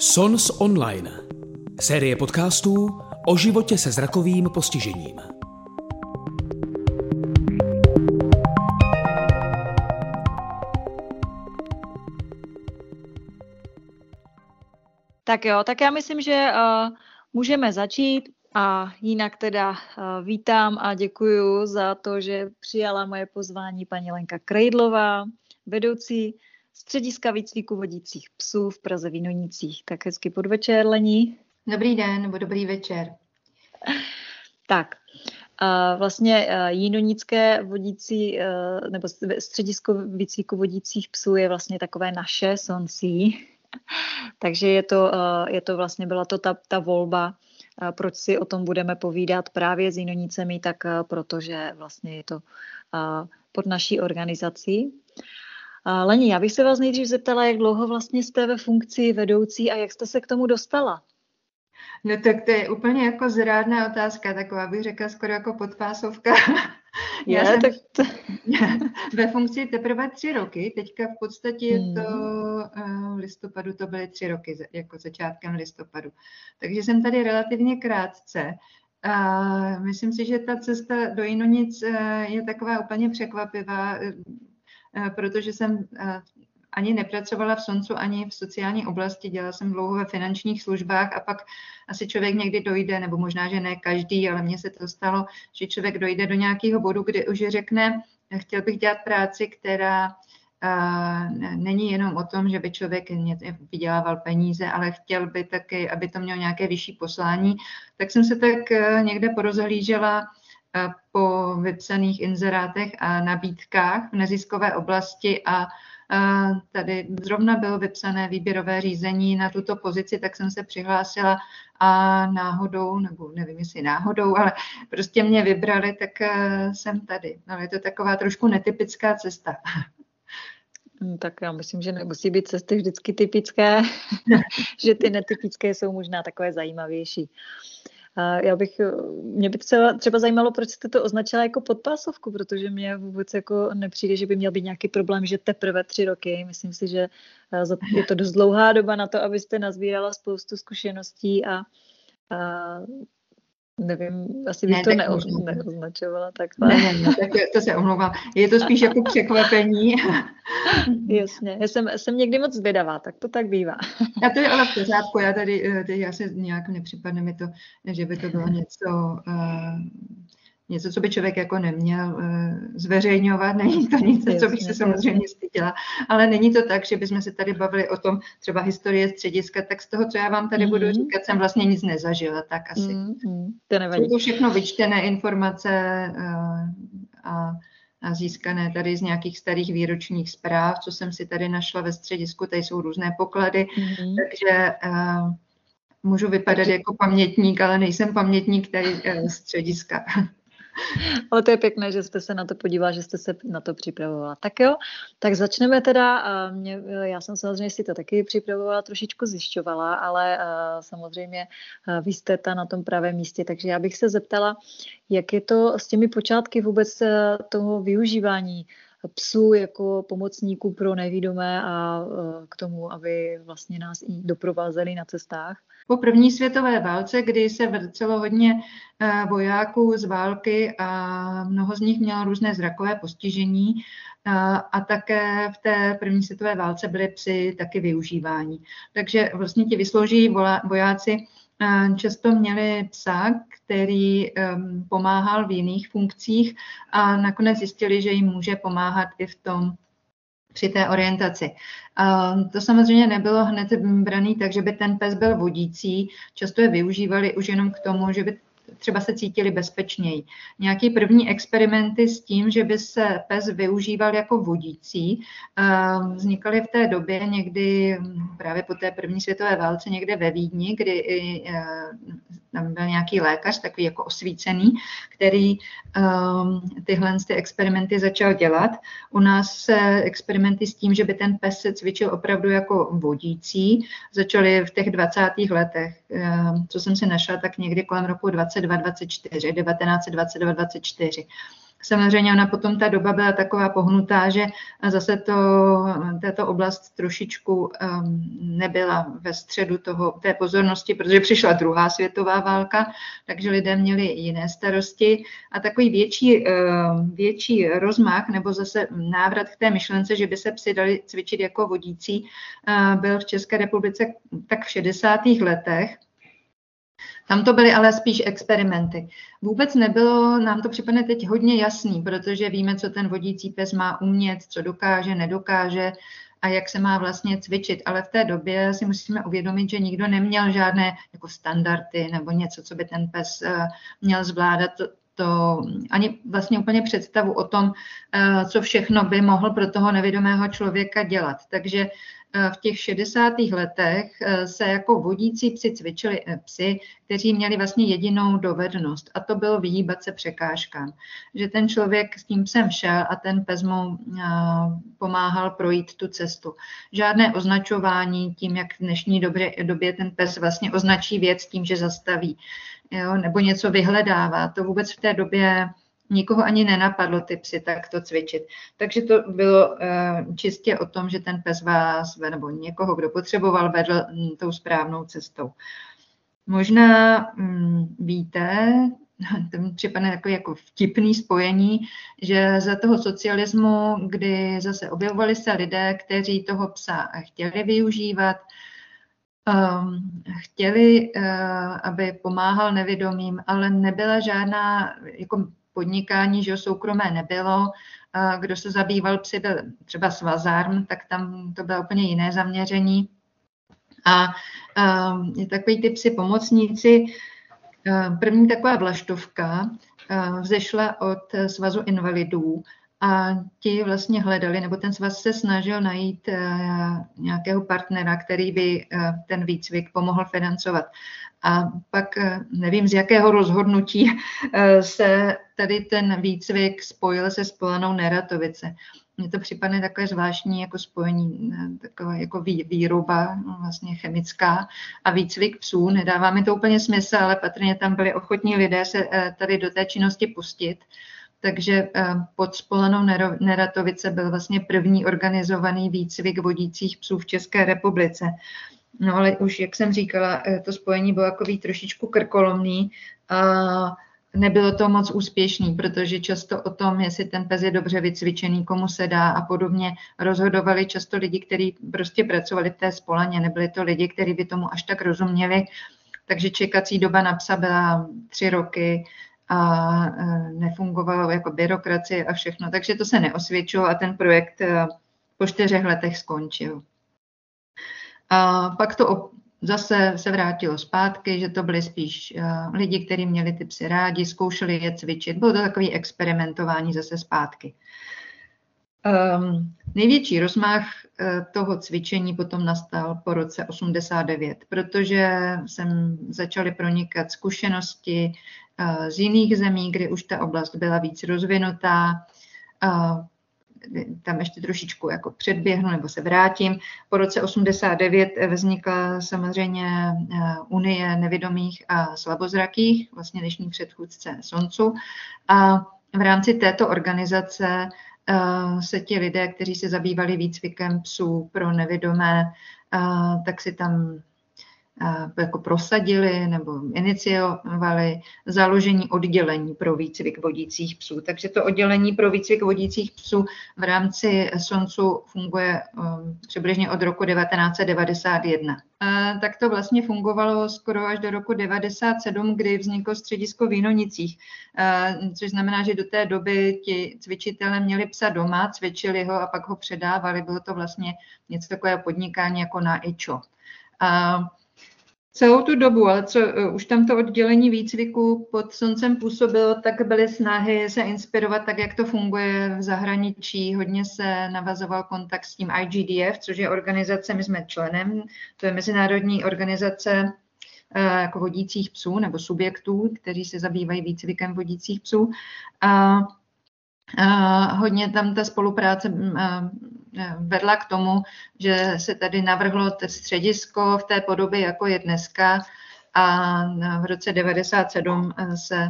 SONS Online. Série podcastů o životě se zrakovým postižením. Tak jo, tak já myslím, že můžeme začít. A jinak teda vítám a děkuji za to, že přijala moje pozvání paní Lenka Kreidlová, vedoucí Střediska výcviku vodicích psů v Praze v Jinonicích. Tak hezky podvečer, Lení. Dobrý den, nebo dobrý večer. Tak, vlastně Jinonické vodicí, nebo Středisko výcviku vodicích psů je vlastně takové naše SONCU. Takže je to vlastně, byla to ta volba, proč si o tom budeme povídat právě s Jinonicemi, tak protože vlastně je to pod naší organizací. Leni, já bych se vás nejdřív zeptala, jak dlouho vlastně jste ve funkci vedoucí a jak jste se k tomu dostala? No tak to je úplně jako zrádná otázka, taková bych řekla skoro jako podpásovka. Já jsem ve funkci teprve 3 roky, teďka v podstatě je to listopadu, to byly 3 roky, jako začátkem listopadu. Takže jsem tady relativně krátce. Myslím si, že ta cesta do Jinonic je taková úplně překvapivá, protože jsem ani nepracovala v SONCU, ani v sociální oblasti, dělala jsem dlouho ve finančních službách a pak asi člověk někdy dojde, nebo možná, že ne každý, ale mně se to stalo, že člověk dojde do nějakého bodu, kdy už řekne, chtěl bych dělat práci, která není jenom o tom, že by člověk vydělával peníze, ale chtěl by taky, aby to mělo nějaké vyšší poslání. Tak jsem se tak někde porozhlížela po vypsaných inzerátech a nabídkách v neziskové oblasti a tady zrovna bylo vypsané výběrové řízení na tuto pozici, tak jsem se přihlásila a náhodou, nebo nevím jestli náhodou, ale prostě mě vybrali, tak jsem tady. No, je to taková trošku netypická cesta. Tak já myslím, že nemusí být cesty vždycky typické, že ty netypické jsou možná takové zajímavější. Mě by třeba zajímalo, proč jste to označila jako podpásovku, protože mě vůbec jako nepřijde, že by měl být nějaký problém, že teprve 3 roky. Myslím si, že je to dost dlouhá doba na to, abyste nazbírala spoustu zkušeností a nevím, asi bych to neoznačovala takhle. Ne, tak to se omlouvám. Je to spíš jako překvapení. Jasně, já jsem někdy moc zvědavá, tak to tak bývá. A to je ale v pořádku, já tady, já se nějak nepřipadne mi to, že by to bylo něco, co by člověk jako neměl zveřejňovat, není to něco, co bych se samozřejmě stydila, ale není to tak, že bychom se tady bavili o tom, třeba historie střediska, tak z toho, co já vám tady budu říkat, jsem vlastně nic nezažila, tak asi. To nevadí. Jsou to všechno vyčtené informace a získané tady z nějakých starých výročních zpráv, co jsem si tady našla ve středisku, tady jsou různé poklady, takže... můžu vypadat jako pamětník, ale nejsem pamětník tady střediska. Ale to je pěkné, že jste se na to podívala, že jste se na to připravovala. Tak jo, tak začneme teda. Já jsem samozřejmě si to taky připravovala, trošičku zjišťovala, ale samozřejmě vy jste ta na tom pravém místě, takže já bych se zeptala, jak je to s těmi počátky vůbec toho využívání psů jako pomocníků pro nevidomé a k tomu, aby vlastně nás i doprovázeli na cestách. Po první světové válce, kdy se vrcelo hodně vojáků z války a mnoho z nich mělo různé zrakové postižení a také v té první světové válce byly psy taky využívání. Takže vlastně ti vysloužilí vojáci často měli psa, který pomáhal v jiných funkcích a nakonec zjistili, že jim může pomáhat i při té orientaci. To samozřejmě nebylo hned braný tak, že by ten pes byl vodící. Často je využívali už jenom k tomu, že by třeba se cítili bezpečněji. Nějaké první experimenty s tím, že by se pes využíval jako vodící, vznikaly v té době někdy právě po té první světové válce někde ve Vídni, kdy tam byl nějaký lékař, takový jako osvícený, který tyhle experimenty začal dělat. U nás se experimenty s tím, že by ten pes se cvičil opravdu jako vodící, začaly v těch 20. letech. Co jsem si našla, tak někdy kolem roku 1922, 1924. Samozřejmě ona potom ta doba byla taková pohnutá, že zase tato oblast trošičku nebyla ve středu té pozornosti, protože přišla druhá světová válka, takže lidé měli jiné starosti a takový větší rozmach nebo zase návrat k té myšlence, že by se psi dali cvičit jako vodící, byl v České republice tak v 60. letech. Tam to byly ale spíš experimenty. Vůbec nebylo, nám to připadne teď hodně jasný, protože víme, co ten vodící pes má umět, co dokáže, nedokáže a jak se má vlastně cvičit. Ale v té době si musíme uvědomit, že nikdo neměl žádné jako standardy nebo něco, co by ten pes měl zvládat. To ani vlastně úplně představu o tom, co všechno by mohl pro toho nevědomého člověka dělat. Takže v těch 60. letech se jako vodící psi cvičili psi, kteří měli vlastně jedinou dovednost a to bylo vyhýbat se překážkám. Že ten člověk s tím psem šel a ten pes mu pomáhal projít tu cestu. Žádné označování tím, jak v dnešní době ten pes vlastně označí věc tím, že zastaví, jo, nebo něco vyhledává. To vůbec v té době nikoho ani nenapadlo ty psy takto cvičit. Takže to bylo čistě o tom, že ten pes vás, nebo někoho, kdo potřeboval, vedl tou správnou cestou. Možná víte, to mi připadne takové jako vtipné spojení, že za toho socialismu, kdy zase objevovali se lidé, kteří toho psa chtěli využívat, chtěli, aby pomáhal nevědomým, ale nebyla žádná jako podnikání, že soukromé nebylo. Kdo se zabýval psy, byl třeba svazárm, tak tam to bylo úplně jiné zaměření. A takový ty psy pomocníci, první taková vlaštovka vzešla od Svazu invalidů a ti vlastně hledali, nebo ten svaz se snažil najít nějakého partnera, který by ten výcvik pomohl financovat. A pak nevím, z jakého rozhodnutí se tady ten výcvik spojil se Spolanou Neratovice. Mně to připadne takové zvláštní jako spojení, taková jako výroba vlastně chemická a výcvik psů. Nedává mi to úplně smysl, ale patrně tam byli ochotní lidé se tady do té činnosti pustit. Takže pod Spolanou Neratovice byl vlastně první organizovaný výcvik vodících psů v České republice. No ale už, jak jsem říkala, to spojení bylo takový trošičku krkolomný a nebylo to moc úspěšný, protože často o tom, jestli ten pes je dobře vycvičený, komu se dá a podobně, rozhodovali často lidi, kteří prostě pracovali v té Spolaně, nebyli to lidi, kteří by tomu až tak rozuměli. Takže čekací doba na psa byla 3 roky a nefungovalo jako byrokracie a všechno. Takže to se neosvědčilo a ten projekt po 4 letech skončil. A pak to zase se vrátilo zpátky, že to byli spíš lidi, kteří měli ty psy rádi, zkoušeli je cvičit. Bylo to takové experimentování zase zpátky. Největší rozmach toho cvičení potom nastal po roce 1989, protože začaly pronikat zkušenosti z jiných zemí, kde už ta oblast byla víc rozvinutá. Tam ještě trošičku jako předběhnu nebo se vrátím. Po roce 1989 vznikla samozřejmě Unie nevidomých a slabozrakých, vlastně dnešní předchůdce SONCU. A v rámci této organizace se ti lidé, kteří se zabývali výcvikem psů pro nevidomé, tak si tam jako prosadili nebo iniciovali založení oddělení pro výcvik vodících psů. Takže to oddělení pro výcvik vodících psů v rámci SONCU funguje přibližně od roku 1991. Tak to vlastně fungovalo skoro až do roku 1997, kdy vzniklo středisko v Jinonicích, což znamená, že do té doby ti cvičitelé měli psa doma, cvičili ho a pak ho předávali. Bylo to vlastně něco takového podnikání jako na IČO. Celou tu dobu, ale co už tam to oddělení výcviku pod SONCem působilo, tak byly snahy se inspirovat tak, jak to funguje v zahraničí. Hodně se navazoval kontakt s tím IGDF, což je organizace, my jsme členem, to je Mezinárodní organizace jako vodících psů nebo subjektů, kteří se zabývají výcvikem vodících psů. A hodně tam ta spolupráce vedla k tomu, že se tady navrhlo středisko v té podobě, jako je dneska, a v roce 1997 se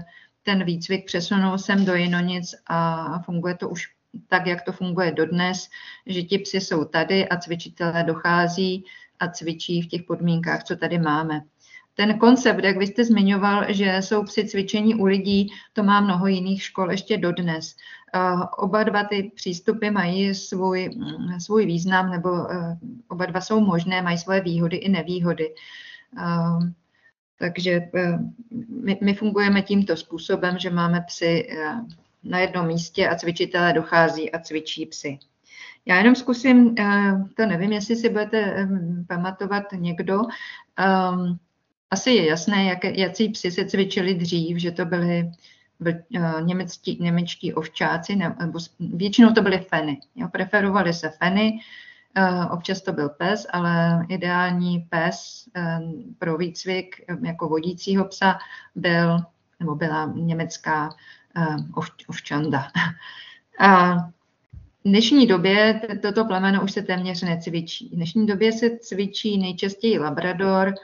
ten výcvik přesunul sem do Jinonic a funguje to už tak, jak to funguje dodnes, že ti psi jsou tady a cvičitelé dochází a cvičí v těch podmínkách, co tady máme. Ten koncept, jak vy jste zmiňoval, že jsou psi cvičení u lidí, to má mnoho jiných škol ještě dodnes. Oba dva ty přístupy mají svůj význam, nebo oba dva jsou možné, mají svoje výhody i nevýhody. Takže my fungujeme tímto způsobem, že máme psy na jednom místě a cvičitelé dochází a cvičí psy. Já jenom zkusím, to nevím, jestli si budete pamatovat někdo, asi je jasné, jací psi se cvičili dřív, že to byly němečtí ovčáci, nebo většinou to byly feny. Preferovaly se feny, občas to byl pes, ale ideální pes pro výcvik jako vodícího psa byl, nebo byla německá ovčanda. A v dnešní době toto plemeno už se téměř necvičí. V dnešní době se cvičí nejčastěji labrador,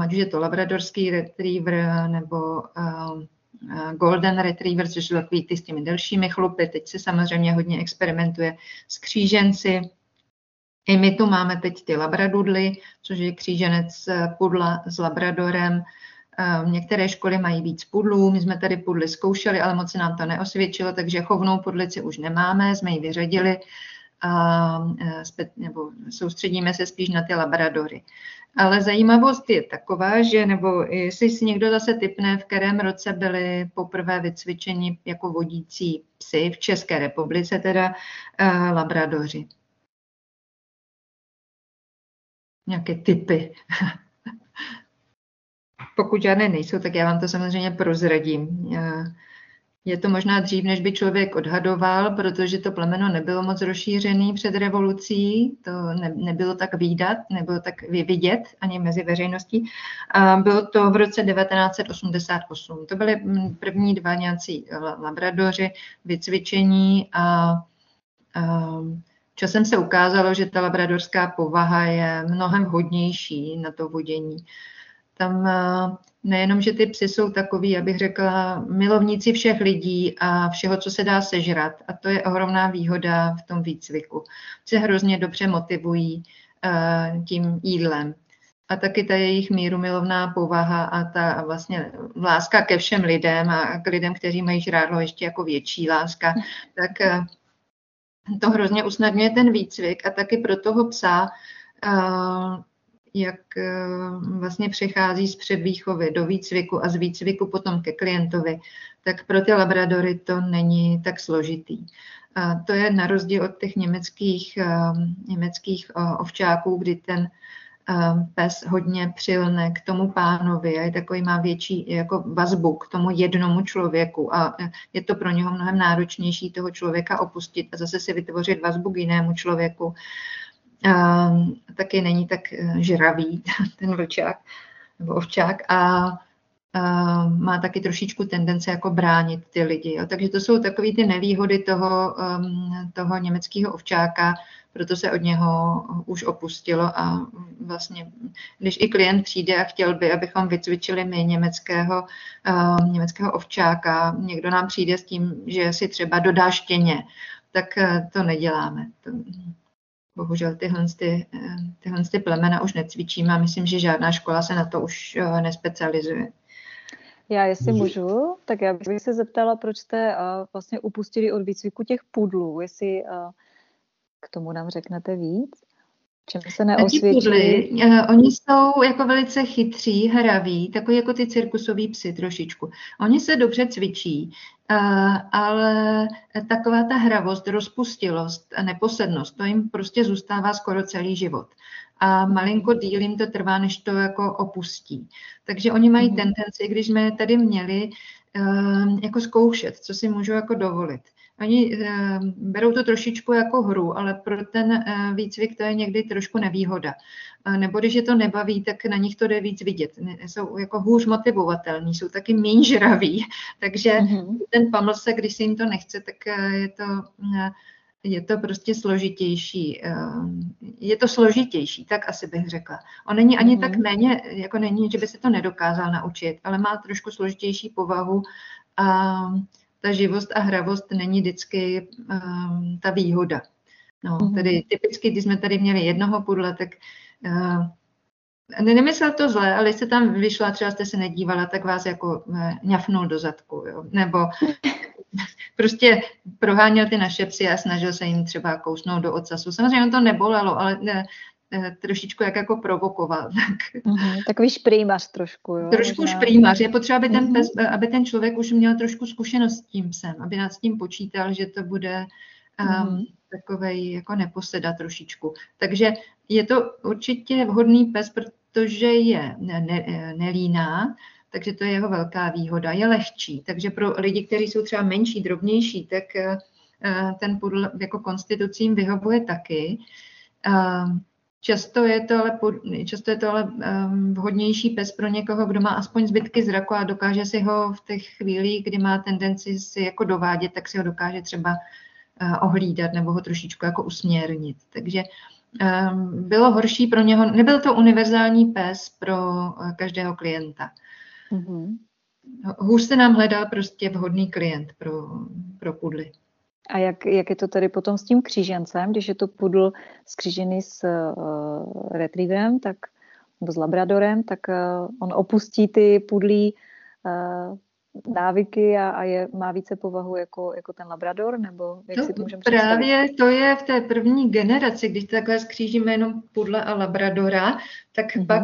ať už je to labradorský retriever nebo golden retriever, což jsou takový ty s těmi delšími chlupy. Teď se samozřejmě hodně experimentuje s kříženci. I my tu máme teď ty labradudly, což je kříženec pudla s labradorem. Některé školy mají víc pudlů, my jsme tady pudly zkoušeli, ale moc se nám to neosvědčilo, takže chovnou pudlici už nemáme, jsme ji vyřadili, nebo soustředíme se spíš na ty labradory. Ale zajímavost je taková, že nebo jestli si někdo zase tipne, v kterém roce byly poprvé vycvičeni jako vodící psi v České republice, teda labradoři. Nějaké tipy. Pokud žádné nejsou, tak já vám to samozřejmě prozradím. Je to možná dřív, než by člověk odhadoval, protože to plemeno nebylo moc rozšířené před revolucí, to nebylo tak výdat, nebylo tak vidět ani mezi veřejností. A bylo to v roce 1988. To byly první dva nějací labradoři vycvičení a časem se ukázalo, že ta labradorská povaha je mnohem hodnější na to vodění. Tam nejenom, že ty psy jsou takový, abych řekla, milovníci všech lidí a všeho, co se dá sežrat. A to je ohromná výhoda v tom výcviku. Se hrozně dobře motivují tím jídlem. A taky ta jejich mírumilovná povaha a ta vlastně láska ke všem lidem a k lidem, kteří mají žrádlo, ještě jako větší láska, tak to hrozně usnadňuje ten výcvik a taky pro toho psa jak vlastně přechází z předvýchovy do výcviku a z výcviku potom ke klientovi, tak pro ty labradory to není tak složitý. A to je na rozdíl od těch německých ovčáků, kdy ten pes hodně přilne k tomu pánovi a je takový, má větší jako vazbu k tomu jednomu člověku a je to pro něho mnohem náročnější toho člověka opustit a zase si vytvořit vazbu k jinému člověku. Taky není tak žravý ten vlčák nebo ovčák a má taky trošičku tendence jako bránit ty lidi. Jo. Takže to jsou takové ty nevýhody toho německého ovčáka, proto se od něho už opustilo a vlastně, když i klient přijde a chtěl by, abychom vycvičili my německého ovčáka, někdo nám přijde s tím, že si třeba dodá štěně, tak to neděláme. Bohužel tyhle plemena už necvičíme a myslím, že žádná škola se na to už nespecializuje. Já, jestli můžu, tak já bych se zeptala, proč jste vlastně upustili od výcviku těch pudlů, jestli k tomu nám řeknete víc, čemu se neosvědčili. Pudly, oni jsou jako velice chytří, hraví, takový jako ty cirkusoví psy trošičku. Oni se dobře cvičí, ale taková ta hravost, rozpustilost a neposednost, to jim prostě zůstává skoro celý život. A malinko díl jim to trvá, než to jako opustí. Takže oni mají tendenci, když jsme tady měli, jako zkoušet, co si můžu jako dovolit. Oni berou to trošičku jako hru, ale pro ten výcvik to je někdy trošku nevýhoda. Nebo když je to nebaví, tak na nich to jde víc vidět. Jsou jako hůř motivovatelní, jsou taky méně žraví. Takže ten pamlsek, když se jim to nechce, tak je to je to prostě složitější. Je to složitější, tak asi bych řekla. On není ani tak méně, jako není, že by se to nedokázal naučit, ale má trošku složitější povahu a ta živost a hravost není vždycky ta výhoda. No, tedy typicky, když jsme tady měli jednoho pudla, tak nemyslel to zle, ale jste tam vyšla, třeba jste se nedívala, tak vás jako ňafnul do zadku, jo? Nebo prostě proháněl ty naše psy a snažil se jim třeba kousnout do ocasu. Samozřejmě to nebolelo, ale trošičku jak jako provokoval. Tak. Takový šprýmař trošku. Jo? Trošku šprýmař. Je potřeba, aby ten, pes, aby ten člověk už měl trošku zkušenost s tím psem, aby nad tím počítal, že to bude takovej jako neposeda trošičku. Takže je to určitě vhodný pes, protože je nelíná, takže to je jeho velká výhoda. Je lehčí, takže pro lidi, kteří jsou třeba menší, drobnější, tak ten pudl jako konstitucím vyhovuje taky. Často je to ale vhodnější pes pro někoho, kdo má aspoň zbytky zraku a dokáže si ho v těch chvílích, kdy má tendenci si jako dovádět, tak si ho dokáže třeba ohlídat nebo ho trošičku jako usměrnit. Takže bylo horší pro něho, nebyl to univerzální pes pro každého klienta. Hůř se nám hledal prostě vhodný klient pro pudly. A jak je to tady potom s tím křížencem, když je to pudl skřížený s retrieverem, tak, nebo s labradorem, tak on opustí ty pudlí návyky a má více povahu jako ten labrador, nebo jak si to můžeme představit? Právě to je v té první generaci, když takhle skřížíme jenom pudla a labradora, tak pak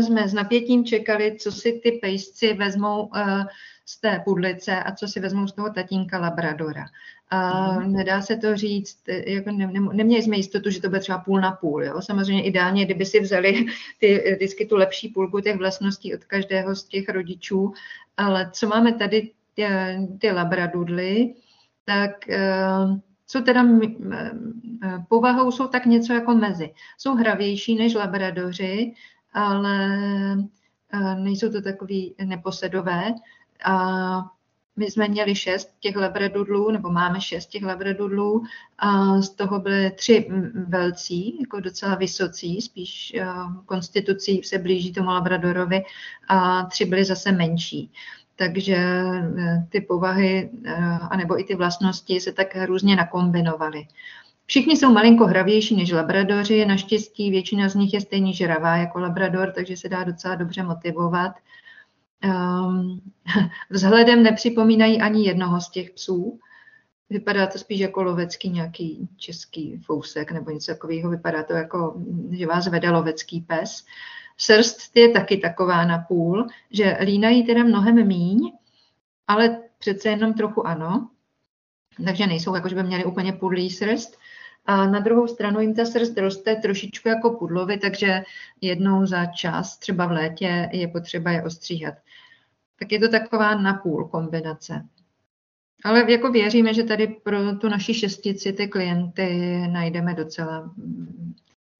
jsme s napětím čekali, co si ty pejsci vezmou z té pudlice a co si vezmou z toho tatínka labradora. A nedá se to říct, jako neměli jsme jistotu, že to bude třeba půl na půl. Jo? Samozřejmě ideálně, kdyby si vzali vždycky tu lepší půlku těch vlastností od každého z těch rodičů, ale co máme tady ty labradudly, tak co teda povahou jsou tak něco jako mezi. Jsou hravější než labradoři, ale nejsou to takový neposedové. A my jsme měli 6 těch labradudlů, nebo máme 6 těch labradudlů a z toho byly 3 velcí, jako docela vysocí, spíš konstitucí se blíží tomu labradorovi a 3 byly zase menší. Takže ty povahy anebo i ty vlastnosti se tak různě nakombinovaly. Všichni jsou malinko hravější než labradoři, naštěstí většina z nich je stejně žravá jako labrador, takže se dá docela dobře motivovat. Vzhledem nepřipomínají ani jednoho z těch psů. Vypadá to spíš jako lovecký nějaký český fousek nebo něco takového. Vypadá to jako, že vás vede lovecký pes. Srst je taky taková na půl, že línají teda mnohem míň, ale přece jenom trochu ano. Takže nejsou jako, že by měli úplně pudlý srst. A na druhou stranu jim ta srst roste trošičku jako pudlovi, takže jednou za čas, třeba v létě, je potřeba je ostříhat. Tak je to taková napůl kombinace. Ale jako věříme, že tady pro tu naši 6 ty klienty najdeme docela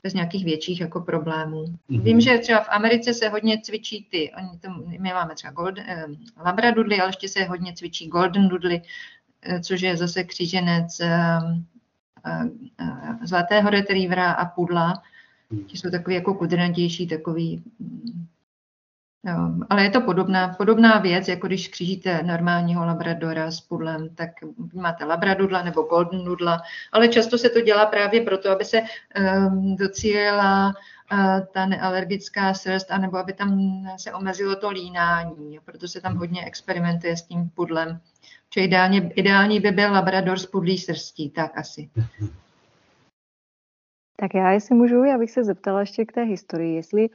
bez nějakých větších jako problémů. Vím, že třeba v Americe se hodně cvičí my máme třeba labradudly, ale ještě se hodně cvičí golden dudly, což je zase kříženec zlatého retrievera a pudla. Ti jsou takový jako kudrnatější, takový. Ale je to podobná věc, jako když křížíte normálního labradora s pudlem, tak máte labradudla nebo golden dudla, ale často se to dělá právě proto, aby se docílila ta nealergická srst, anebo aby tam se omezilo to línání. Proto se tam hodně experimentuje s tím pudlem. Protože ideální by byl labrador s pudlí srstí, tak asi. Tak já bych se zeptala ještě k té historii, jestli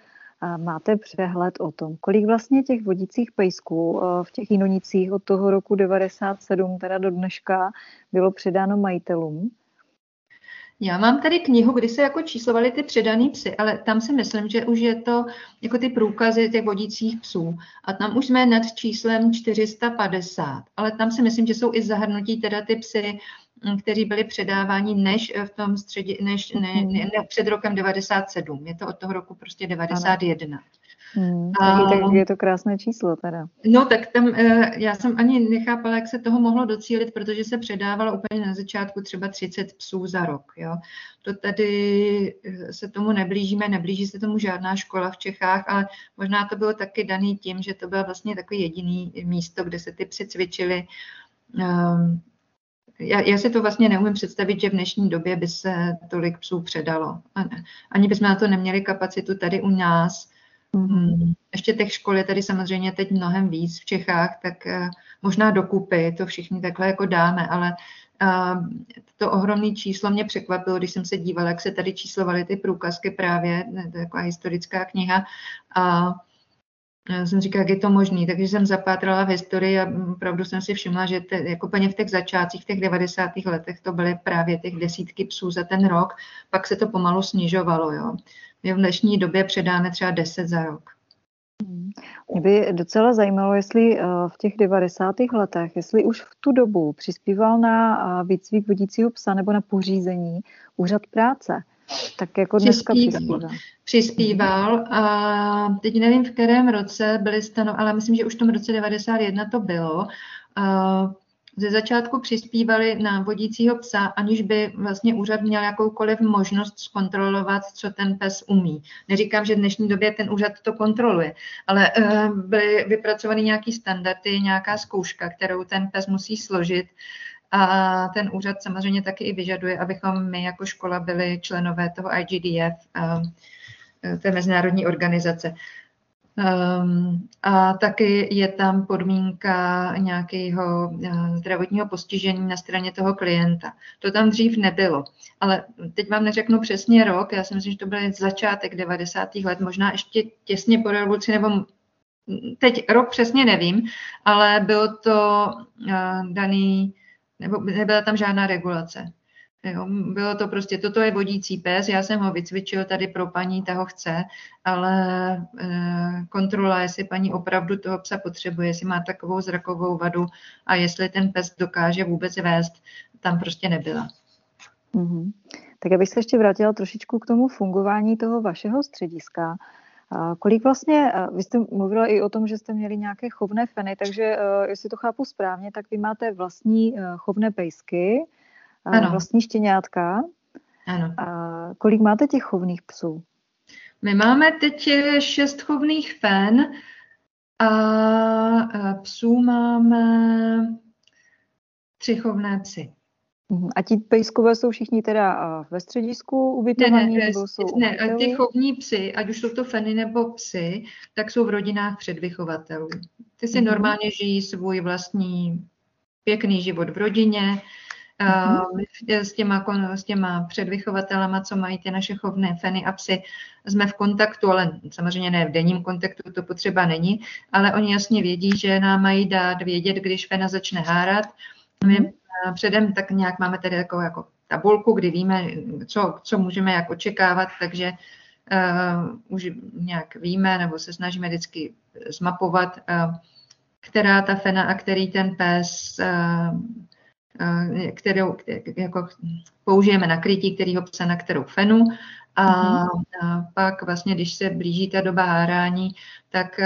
máte přehled o tom, kolik vlastně těch vodicích pejsků v těch Jinonicích od toho roku 1997 teda do dneška bylo předáno majitelům? Já mám tady knihu, kdy se jako číslovaly ty předaný psy, ale tam si myslím, že už je to jako ty průkazy těch vodicích psů. A tam už jsme nad číslem 450, ale tam si myslím, že jsou i zahrnutí teda ty psy, kteří byli předáváni než v tom středě, než ne, před rokem 97. Je to od toho roku prostě 91. Ano. Tak je to krásné číslo teda. No tak tam já jsem ani nechápala, jak se toho mohlo docílit, protože se předávalo úplně na začátku třeba 30 psů za rok. Jo. To tady se tomu neblížíme, neblíží se tomu žádná škola v Čechách, ale možná to bylo taky daný tím, že to bylo vlastně takový jediný místo, kde se ty psy cvičily. Já si to vlastně neumím představit, že v dnešní době by se tolik psů předalo. Ani bychom na to neměli kapacitu tady u nás. Ještě těch škol je tady samozřejmě teď mnohem víc v Čechách, tak možná dokupy, to všichni takhle jako dáme, ale to ohromné číslo mě překvapilo, když jsem se dívala, jak se tady číslovaly ty průkazky právě, to je taková historická kniha, a jsem říkala, jak je to možné, takže jsem zapátrala v historii a opravdu jsem si všimla, že jako úplně v těch začátcích, v těch 90. letech to byly právě těch desítky psů za ten rok, pak se to pomalu snižovalo, jo. My v dnešní době předáme třeba 10 za rok. Mě by docela zajímalo, jestli v těch 90. letech, jestli už v tu dobu přispíval na výcvik vodícího psa nebo na pořízení úřad práce. Tak jako dneska přispíval. A teď nevím, v kterém roce byly stanoveny, ale myslím, že už v tom roce 91 to bylo. Ze začátku přispívali na vodícího psa, aniž by vlastně úřad měl jakoukoliv možnost zkontrolovat, co ten pes umí. Neříkám, že v dnešní době ten úřad to kontroluje, ale byly vypracovány nějaké standardy, nějaká zkouška, kterou ten pes musí složit. A ten úřad samozřejmě taky i vyžaduje, abychom my jako škola byli členové toho IGDF, té mezinárodní organizace. A taky je tam podmínka nějakého zdravotního postižení na straně toho klienta. To tam dřív nebylo, ale teď vám neřeknu přesně rok, já si myslím, že to byl začátek 90. let, možná ještě těsně po revoluci, nebo teď rok přesně nevím, ale bylo to daný, nebo nebyla tam žádná regulace. Jo, bylo to prostě, toto je vodící pes, já jsem ho vycvičil tady pro paní, ta ho chce, ale kontrola, jestli paní opravdu toho psa potřebuje, jestli má takovou zrakovou vadu a jestli ten pes dokáže vůbec vést, tam prostě nebyla. Mm-hmm. Tak abych se ještě vrátila trošičku k tomu fungování toho vašeho střediska. Kolik vlastně, vy jste mluvila i o tom, že jste měli nějaké chovné feny, takže jestli to chápu správně, tak vy máte vlastní chovné pejsky, ano. Vlastní štěňátka. Ano. A kolik máte těch chovných psů? My máme teď 6 chovných fen a psů máme 3 chovné psy. A ti pejskové jsou všichni teda ve středisku ubytovaní? Ne, ty chovní psy, ať už jsou to feny nebo psy, tak jsou v rodinách předvychovatelů. Ty si normálně žijí svůj vlastní pěkný život v rodině. S těma předvychovatelama, co mají ty naše chovné feny a psy, jsme v kontaktu, ale samozřejmě ne v denním kontaktu, to potřeba není, ale oni jasně vědí, že nám mají dát vědět, když fena začne hárat. My předem tak nějak máme tady takovou jako tabulku, kdy víme, co můžeme jak očekávat, takže už nějak víme, nebo se snažíme vždycky zmapovat, která ta fena a který ten pes kterou jako použijeme na krytí, kterýho psa na kterou fenu. A pak vlastně, když se blíží ta doba hárání, tak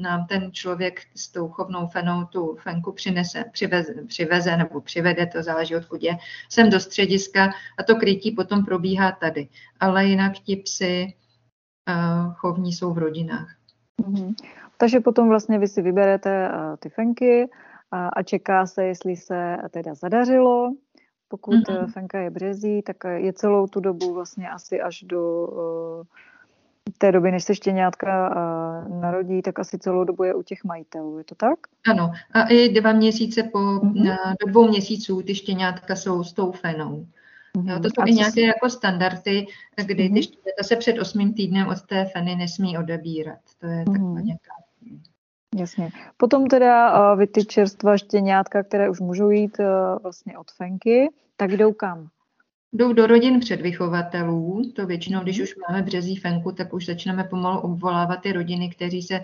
nám ten člověk s tou chovnou fenou tu fenku přiveze nebo přivede, to záleží odkud je, sem do střediska a to krytí potom probíhá tady. Ale jinak ti psi chovní jsou v rodinách. Mm-hmm. Takže potom vlastně vy si vyberete ty fenky, a čeká se, jestli se teda zadařilo. Pokud fenka je březí, tak je celou tu dobu vlastně asi až do té doby, než se štěňátka narodí, tak asi celou dobu je u těch majitelů. Je to tak? Ano. A i 2 měsíce do 2 měsíců ty štěňátka jsou s tou fenou. Jo, to jsou i nějaké jako standardy, kdy ty štěňátka se před 8. týdnem od té feny nesmí odebírat. To je taková nějaká... Jasně. Potom teda vy ty čerstvá štěňátka, které už můžou jít vlastně od fenky, tak jdou kam? Jdou do rodin předvychovatelů. To většinou, když už máme březí fenku, tak už začneme pomalu obvolávat ty rodiny, kteří se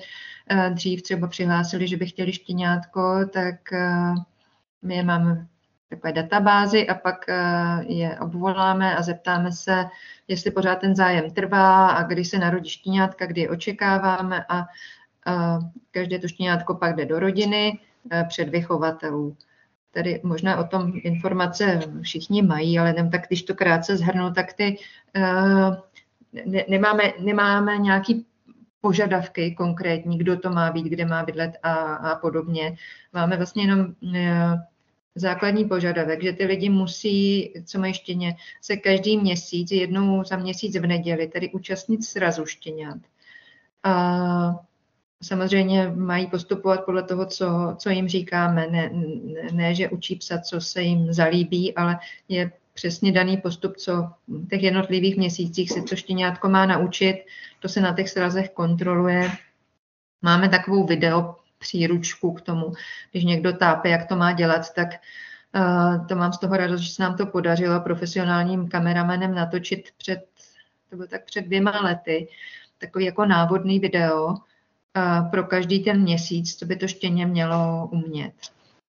dřív třeba přihlásili, že by chtěli štěňátko, tak my je máme takové databázi a pak je obvoláme a zeptáme se, jestli pořád ten zájem trvá a kdy se narodí štěňátka, kdy je očekáváme a každé to štěňátko pak jde do rodiny před vychovatelů. Tady možná o tom informace všichni mají, ale jenom tak, když to krátce shrnu, tak ty nemáme nějaký požadavky konkrétní, kdo to má být, kde má bydlet a podobně. Máme vlastně jenom základní požadavek, že ty lidi musí, co mají štěně, se každý měsíc, jednou za měsíc v neděli, tedy účastnit srazu štěňat. A samozřejmě mají postupovat podle toho, co jim říkáme. Ne, že učí psa, co se jim zalíbí, ale je přesně daný postup, co v těch jednotlivých měsících se to štěňátko má naučit. To se na těch srazech kontroluje. Máme takovou video příručku k tomu. Když někdo tápe, jak to má dělat, tak to mám z toho radost, že se nám to podařilo profesionálním kameramanem natočit před 2 lety. Takový jako návodný video pro každý ten měsíc, co by to štěně mělo umět.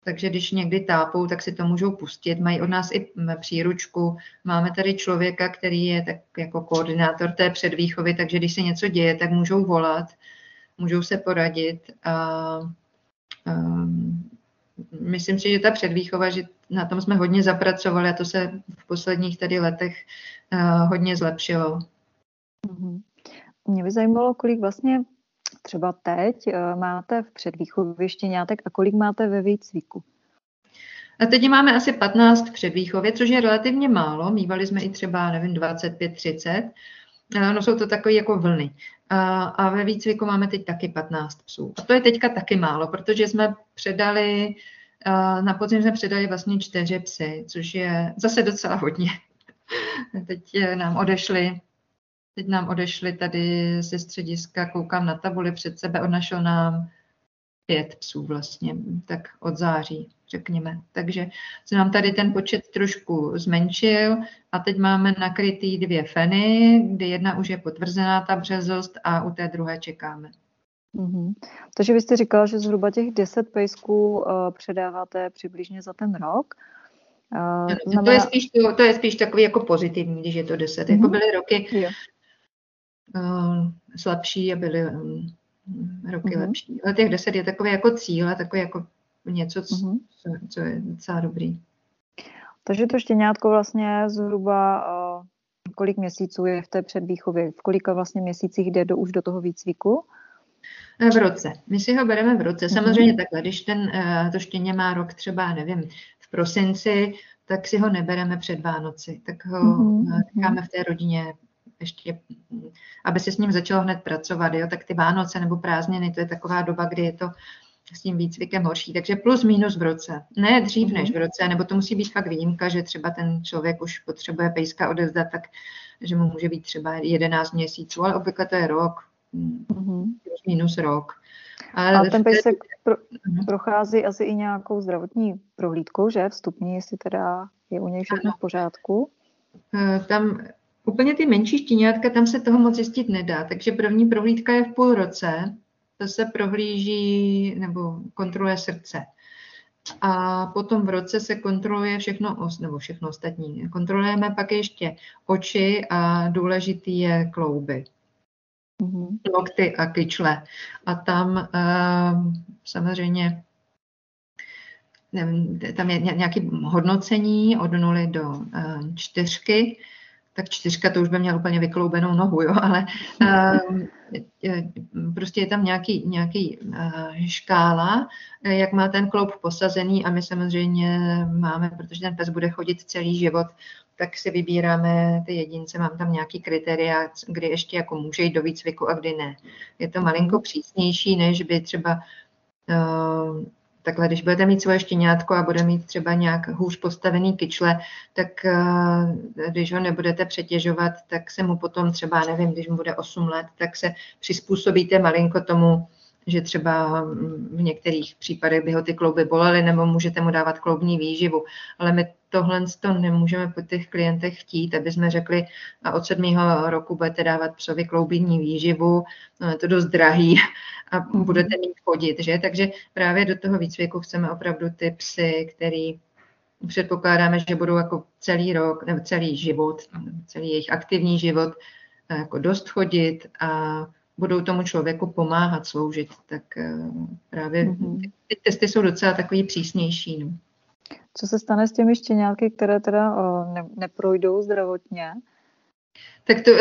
Takže když někdy tápou, tak si to můžou pustit. Mají od nás i příručku. Máme tady člověka, který je tak jako koordinátor té předvýchovy, takže když se něco děje, tak můžou volat, můžou se poradit. Myslím si, že ta předvýchova, že na tom jsme hodně zapracovali a to se v posledních tady letech hodně zlepšilo. Mě by zajímalo, kolik vlastně třeba teď máte v předvýchově štěňátek a kolik máte ve výcviku? A teď máme asi 15 v předvýchově, což je relativně málo. Mívali jsme i třeba, 25-30. No jsou to takové jako vlny. A ve výcviku máme teď taky 15 psů. A to je teďka taky málo, protože jsme předali, na podzim jsme předali vlastně 4 psy, což je zase docela hodně. Teď nám odešli tady ze střediska, koukám na tabuli před sebe, odešlo nám 5 psů vlastně, tak od září, řekněme. Takže se nám tady ten počet trošku zmenšil a teď máme nakrytý 2 feny, kde jedna už je potvrzená ta březost a u té druhé čekáme. Mm-hmm. Takže vy jste říkala, že zhruba těch 10 pejsků předáváte přibližně za ten rok. To je spíš takový jako pozitivní, když je to 10. Mm-hmm. Jako byly roky slabší a byly roky lepší. Ale těch 10 je takové jako cíl a takové jako něco, co je docela dobrý. Takže to štěňátko vlastně zhruba kolik měsíců je v té předvýchově? V kolika vlastně měsících jde už do toho výcviku? V roce. My si ho bereme v roce. Samozřejmě takhle, když to štěně má rok třeba, v prosinci, tak si ho nebereme před Vánoci. Tak ho necháme v té rodině ještě, aby se s ním začalo hned pracovat. Jo? Tak ty Vánoce nebo prázdniny, to je taková doba, kdy je to s tím výcvikem horší. Takže plus minus v roce. Ne dřív než v roce, nebo to musí být fakt výjimka, že třeba ten člověk už potřebuje pejska odevzdat, tak že mu může být třeba 11 měsíců, ale obvykle to je rok. Plus minus rok. Ale ten pejsek prochází asi i nějakou zdravotní prohlídkou, že? Vstupní, jestli teda je u něj všechno v pořádku. Tam úplně ty menší štěňátka, tam se toho moc zjistit nedá. Takže první prohlídka je v půl roce. To se prohlíží nebo kontroluje srdce. A potom v roce se kontroluje všechno ostatní. Kontrolujeme pak ještě oči a důležitý je klouby. Lokty a kyčle. A tam samozřejmě tam je nějaké hodnocení od 0 do 4. Tak 4 to už by měl úplně vykloubenou nohu, jo, ale prostě je tam nějaký škála, jak má ten kloub posazený a my samozřejmě máme, protože ten pes bude chodit celý život, tak si vybíráme ty jedince, mám tam nějaký kritéria, kdy ještě jako může jít do výcviku a kdy ne. Je to malinko přísnější, než by třeba takhle, když budete mít svoje štěňátko a bude mít třeba nějak hůř postavený kyčle, tak když ho nebudete přetěžovat, tak se mu potom třeba, když mu bude 8 let, tak se přizpůsobíte malinko tomu, že třeba v některých případech by ho ty klouby bolely, nebo můžete mu dávat kloubní výživu. Ale my tohle nemůžeme po těch klientech chtít, aby jsme řekli, a od 7. roku budete dávat psovi kloubní výživu, je to dost drahý a budete mít chodit, že? Takže právě do toho výcviku chceme opravdu ty psy, který předpokládáme, že budou jako celý rok, nebo celý život, celý jejich aktivní život jako dost chodit a budou tomu člověku pomáhat, sloužit. Tak právě ty testy jsou docela takový přísnější. No. Co se stane s těmi štěňálky, které teda neprojdou zdravotně? Tak to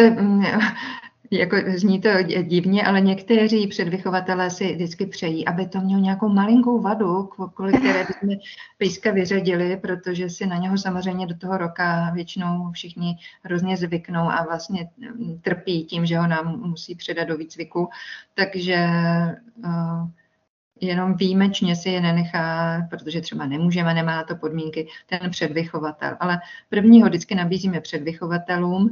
jako zní to divně, ale někteří předvychovatelé si vždycky přejí, aby to mělo nějakou malinkou vadu, kvůli které bychom pejska vyřadili, protože si na něho samozřejmě do toho roka většinou všichni hrozně zvyknou a vlastně trpí tím, že ho nám musí předat do výcviku. Takže jenom výjimečně si je nenechá, protože třeba nemůžeme, nemá to podmínky, ten předvychovatel. Ale prvního vždycky nabízíme předvychovatelům.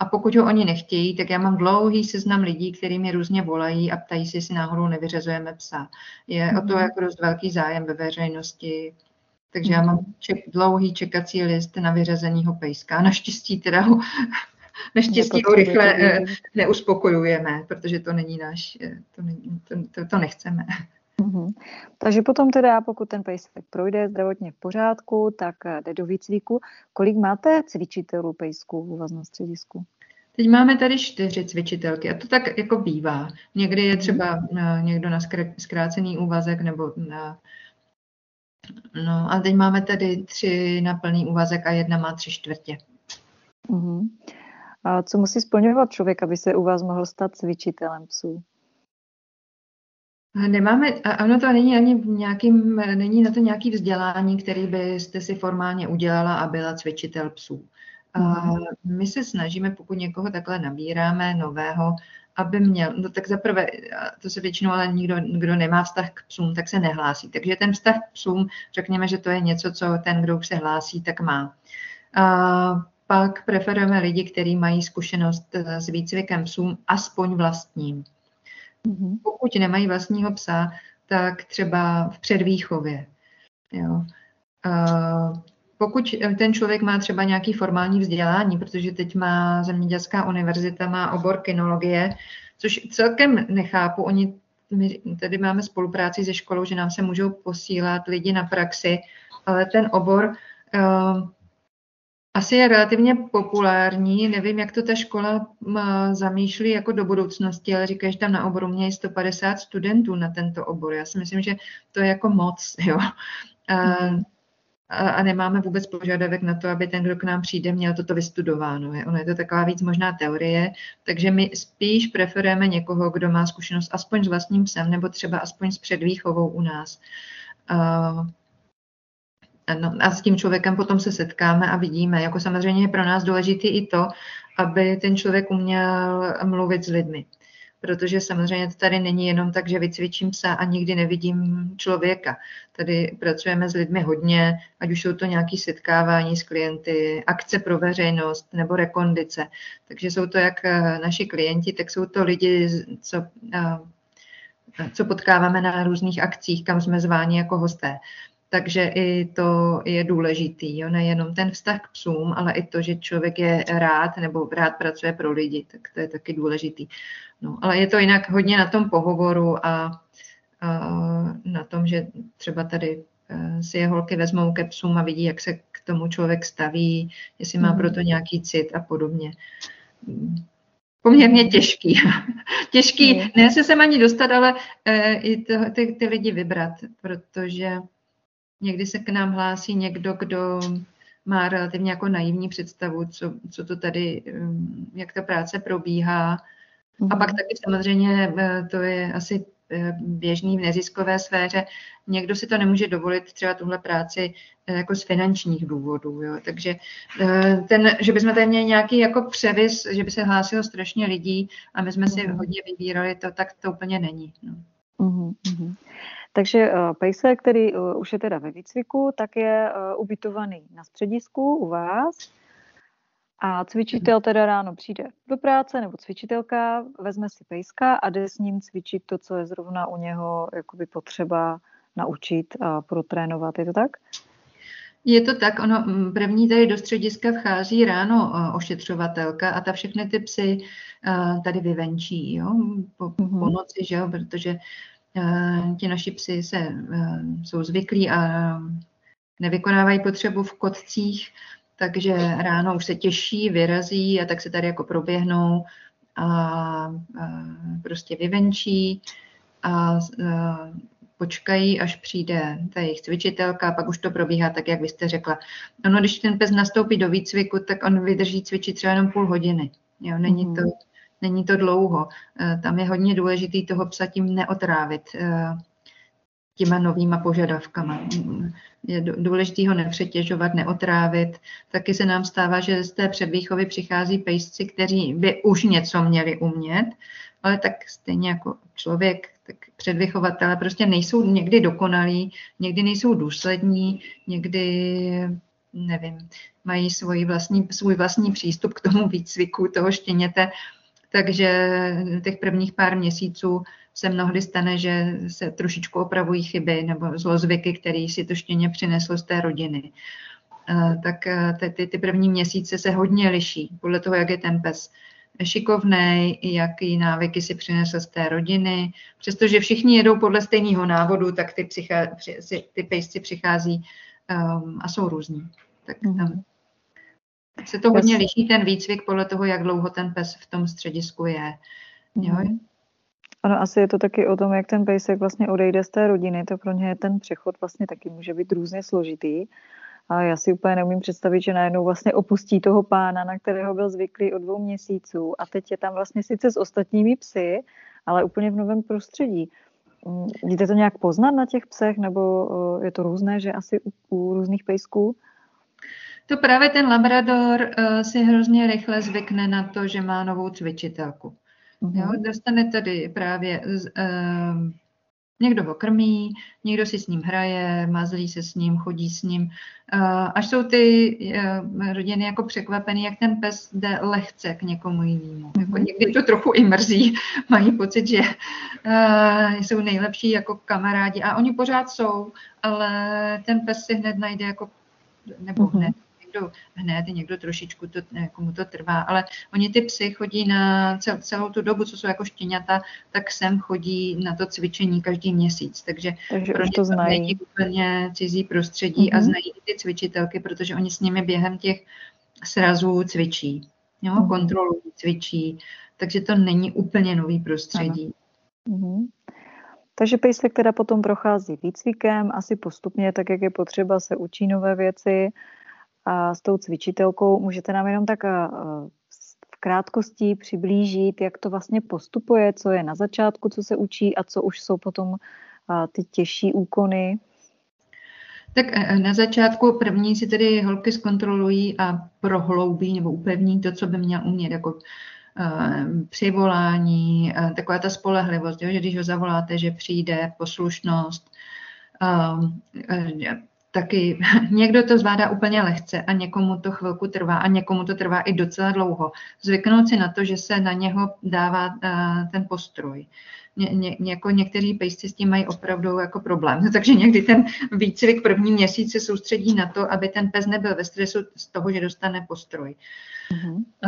A pokud ho oni nechtějí, tak já mám dlouhý seznam lidí, kterým je různě volají a ptají se, jestli náhodou nevyřazujeme psa. Je o to jako dost velký zájem ve veřejnosti. Takže já mám dlouhý čekací list na vyřazenýho pejska. Naštěstí teda ho rychle neuspokojujeme, protože to není náš, to nechceme. Uhum. Takže potom teda, pokud ten pejsek projde zdravotně v pořádku, tak jde do výcviku. Kolik máte cvičitelů pejsků u vás na středisku? Teď máme tady 4 cvičitelky a to tak jako bývá. Někdy je třeba někdo na zkrácený úvazek nebo na... No a teď máme tady 3 na plný úvazek a 1 má 3/4. Uhum. A co musí splňovat člověk, aby se u vás mohl stát cvičitelem psů? Nemáme, ano, to není ani není na to nějaký vzdělání, který byste si formálně udělala a byla cvičitel psů. A my se snažíme, pokud někoho takhle nabíráme nového, aby měl, no tak zaprvé, to se většinou ale nikdo, kdo nemá vztah k psům, tak se nehlásí. Takže ten vztah k psům, řekněme, že to je něco, co ten, kdo se hlásí, tak má. A pak preferujeme lidi, kteří mají zkušenost s výcvikem psům, aspoň vlastním. Pokud nemají vlastního psa, tak třeba v předvýchově. Jo. Pokud ten člověk má třeba nějaké formální vzdělání, protože teď má Zemědělská univerzita, má obor kynologie, což celkem nechápu. My tady máme spolupráci se školou, že nám se můžou posílat lidi na praxi, ale ten obor... Asi je relativně populární, nevím, jak to ta škola zamýšlí jako do budoucnosti, ale říkají, že tam na oboru mějí 150 studentů na tento obor. Já si myslím, že to je jako moc, jo. A nemáme vůbec požadavek na to, aby ten, kdo k nám přijde, měl toto vystudováno. Ono je to taková víc možná teorie, takže my spíš preferujeme někoho, kdo má zkušenost aspoň s vlastním psem, nebo třeba aspoň s předvýchovou u nás. No, a s tím člověkem potom se setkáme a vidíme. Jako samozřejmě je pro nás důležité i to, aby ten člověk uměl mluvit s lidmi. Protože samozřejmě to tady není jenom tak, že vycvičím psa a nikdy nevidím člověka. Tady pracujeme s lidmi hodně, ať už jsou to nějaké setkávání s klienty, akce pro veřejnost nebo rekondice. Takže jsou to jak naši klienti, tak jsou to lidi, co potkáváme na různých akcích, kam jsme zváni jako hosté. Takže i to je důležitý, jo? Nejenom ten vztah k psům, ale i to, že člověk je rád nebo rád pracuje pro lidi, tak to je taky důležitý. No, ale je to jinak hodně na tom pohovoru a na tom, že třeba tady si je holky vezmou ke psům a vidí, jak se k tomu člověk staví, jestli má proto nějaký cit a podobně. Poměrně těžký. Těžký, ne se sem ani dostat, ale i ty lidi vybrat, protože... Někdy se k nám hlásí někdo, kdo má relativně jako naivní představu, co to tady, jak ta práce probíhá. A pak taky samozřejmě, to je asi běžný v neziskové sféře, někdo si to nemůže dovolit třeba tuhle práci jako z finančních důvodů. Jo. Takže že bychom tady měli nějaký jako převis, že by se hlásilo strašně lidí a my jsme si hodně vybírali, tak to úplně není. No. Takže pejsek, který už je teda ve výcviku, tak je ubytovaný na středisku u vás a cvičitel teda ráno přijde do práce nebo cvičitelka, vezme si pejska a jde s ním cvičit to, co je zrovna u něho jakoby potřeba naučit a protrénovat, je to tak? Je to tak, ono první tady do střediska vchází ráno ošetřovatelka a ta všechny ty psy tady vyvenčí, jo, po noci, že jo, protože ti naši psi jsou zvyklí a nevykonávají potřebu v kotcích, takže ráno už se těší, vyrazí a tak se tady jako proběhnou a prostě vyvenčí a počkají, až přijde ta jejich cvičitelka a pak už to probíhá tak, jak vy jste řekla. Ono, když ten pes nastoupí do výcviku, tak on vydrží cvičit třeba jenom půl hodiny. Jo, není to dlouho. Tam je hodně důležitý toho psa tím neotrávit těma novýma požadavkama. Je důležitý ho nepřetěžovat, neotrávit. Taky se nám stává, že z té předvýchovy přichází pejsci, kteří by už něco měli umět, ale tak stejně jako člověk, tak předvychovatelé prostě nejsou někdy dokonalí, někdy nejsou důslední, někdy, nevím, mají svůj vlastní přístup k tomu výcviku toho štěněte. Takže těch prvních pár měsíců se mnohdy stane, že se trošičku opravují chyby nebo zlozvyky, které si to štěně přineslo z té rodiny. Tak ty první měsíce se hodně liší podle toho, jak je ten pes šikovnej, jaký návyky si přinesl z té rodiny. Přestože všichni jedou podle stejného návodu, tak ty pejsci přichází a jsou různí. Tak se to hodně liší ten výcvik podle toho, jak dlouho ten pes v tom středisku je. Jo? Ano, asi je to taky o tom, jak ten pejsek vlastně odejde z té rodiny, to pro ně ten přechod vlastně taky může být různě složitý. A já si úplně neumím představit, že najednou vlastně opustí toho pána, na kterého byl zvyklý od 2 měsíců a teď je tam vlastně sice s ostatními psy, ale úplně v novém prostředí. Jde to nějak poznat na těch psech, nebo je to různé, že asi u různých pejsků? To právě ten labrador si hrozně rychle zvykne na to, že má novou cvičitelku. Jo, dostane tady právě, někdo ho krmí, někdo si s ním hraje, mazlí se s ním, chodí s ním. Až jsou ty rodiny jako překvapený, jak ten pes jde lehce k někomu jinému. Jako někdy to trochu i mrzí, mají pocit, že jsou nejlepší jako kamarádi. A oni pořád jsou, ale ten pes si hned najde jako, nebo někdo trošičku, komu to trvá, ale oni ty psy chodí na celou tu dobu, co jsou jako štěňata, tak sem chodí na to cvičení každý měsíc, takže pro ně to není úplně cizí prostředí a znají ty cvičitelky, protože oni s nimi během těch srazů cvičí, kontrolují, cvičí, takže to není úplně nový prostředí. Takže pejsek teda potom prochází výcvikem, asi postupně, tak jak je potřeba, se učí nové věci. A s tou cvičitelkou můžete nám jenom tak v krátkosti přiblížit, jak to vlastně postupuje, co je na začátku, co se učí a co už jsou potom ty těžší úkony. Tak na začátku první si tedy holky zkontrolují a prohloubí nebo upevní to, co by měl umět, jako přivolání, taková ta spolehlivost, jo, že když ho zavoláte, že přijde, poslušnost, taky někdo to zvládá úplně lehce a někomu to chvilku trvá a někomu to trvá i docela dlouho. Zvyknout si na to, že se na něho dává ten postroj. Někteří pejsci s tím mají opravdu jako problém. Takže někdy ten výcvik první měsíc se soustředí na to, aby ten pes nebyl ve stresu z toho, že dostane postroj.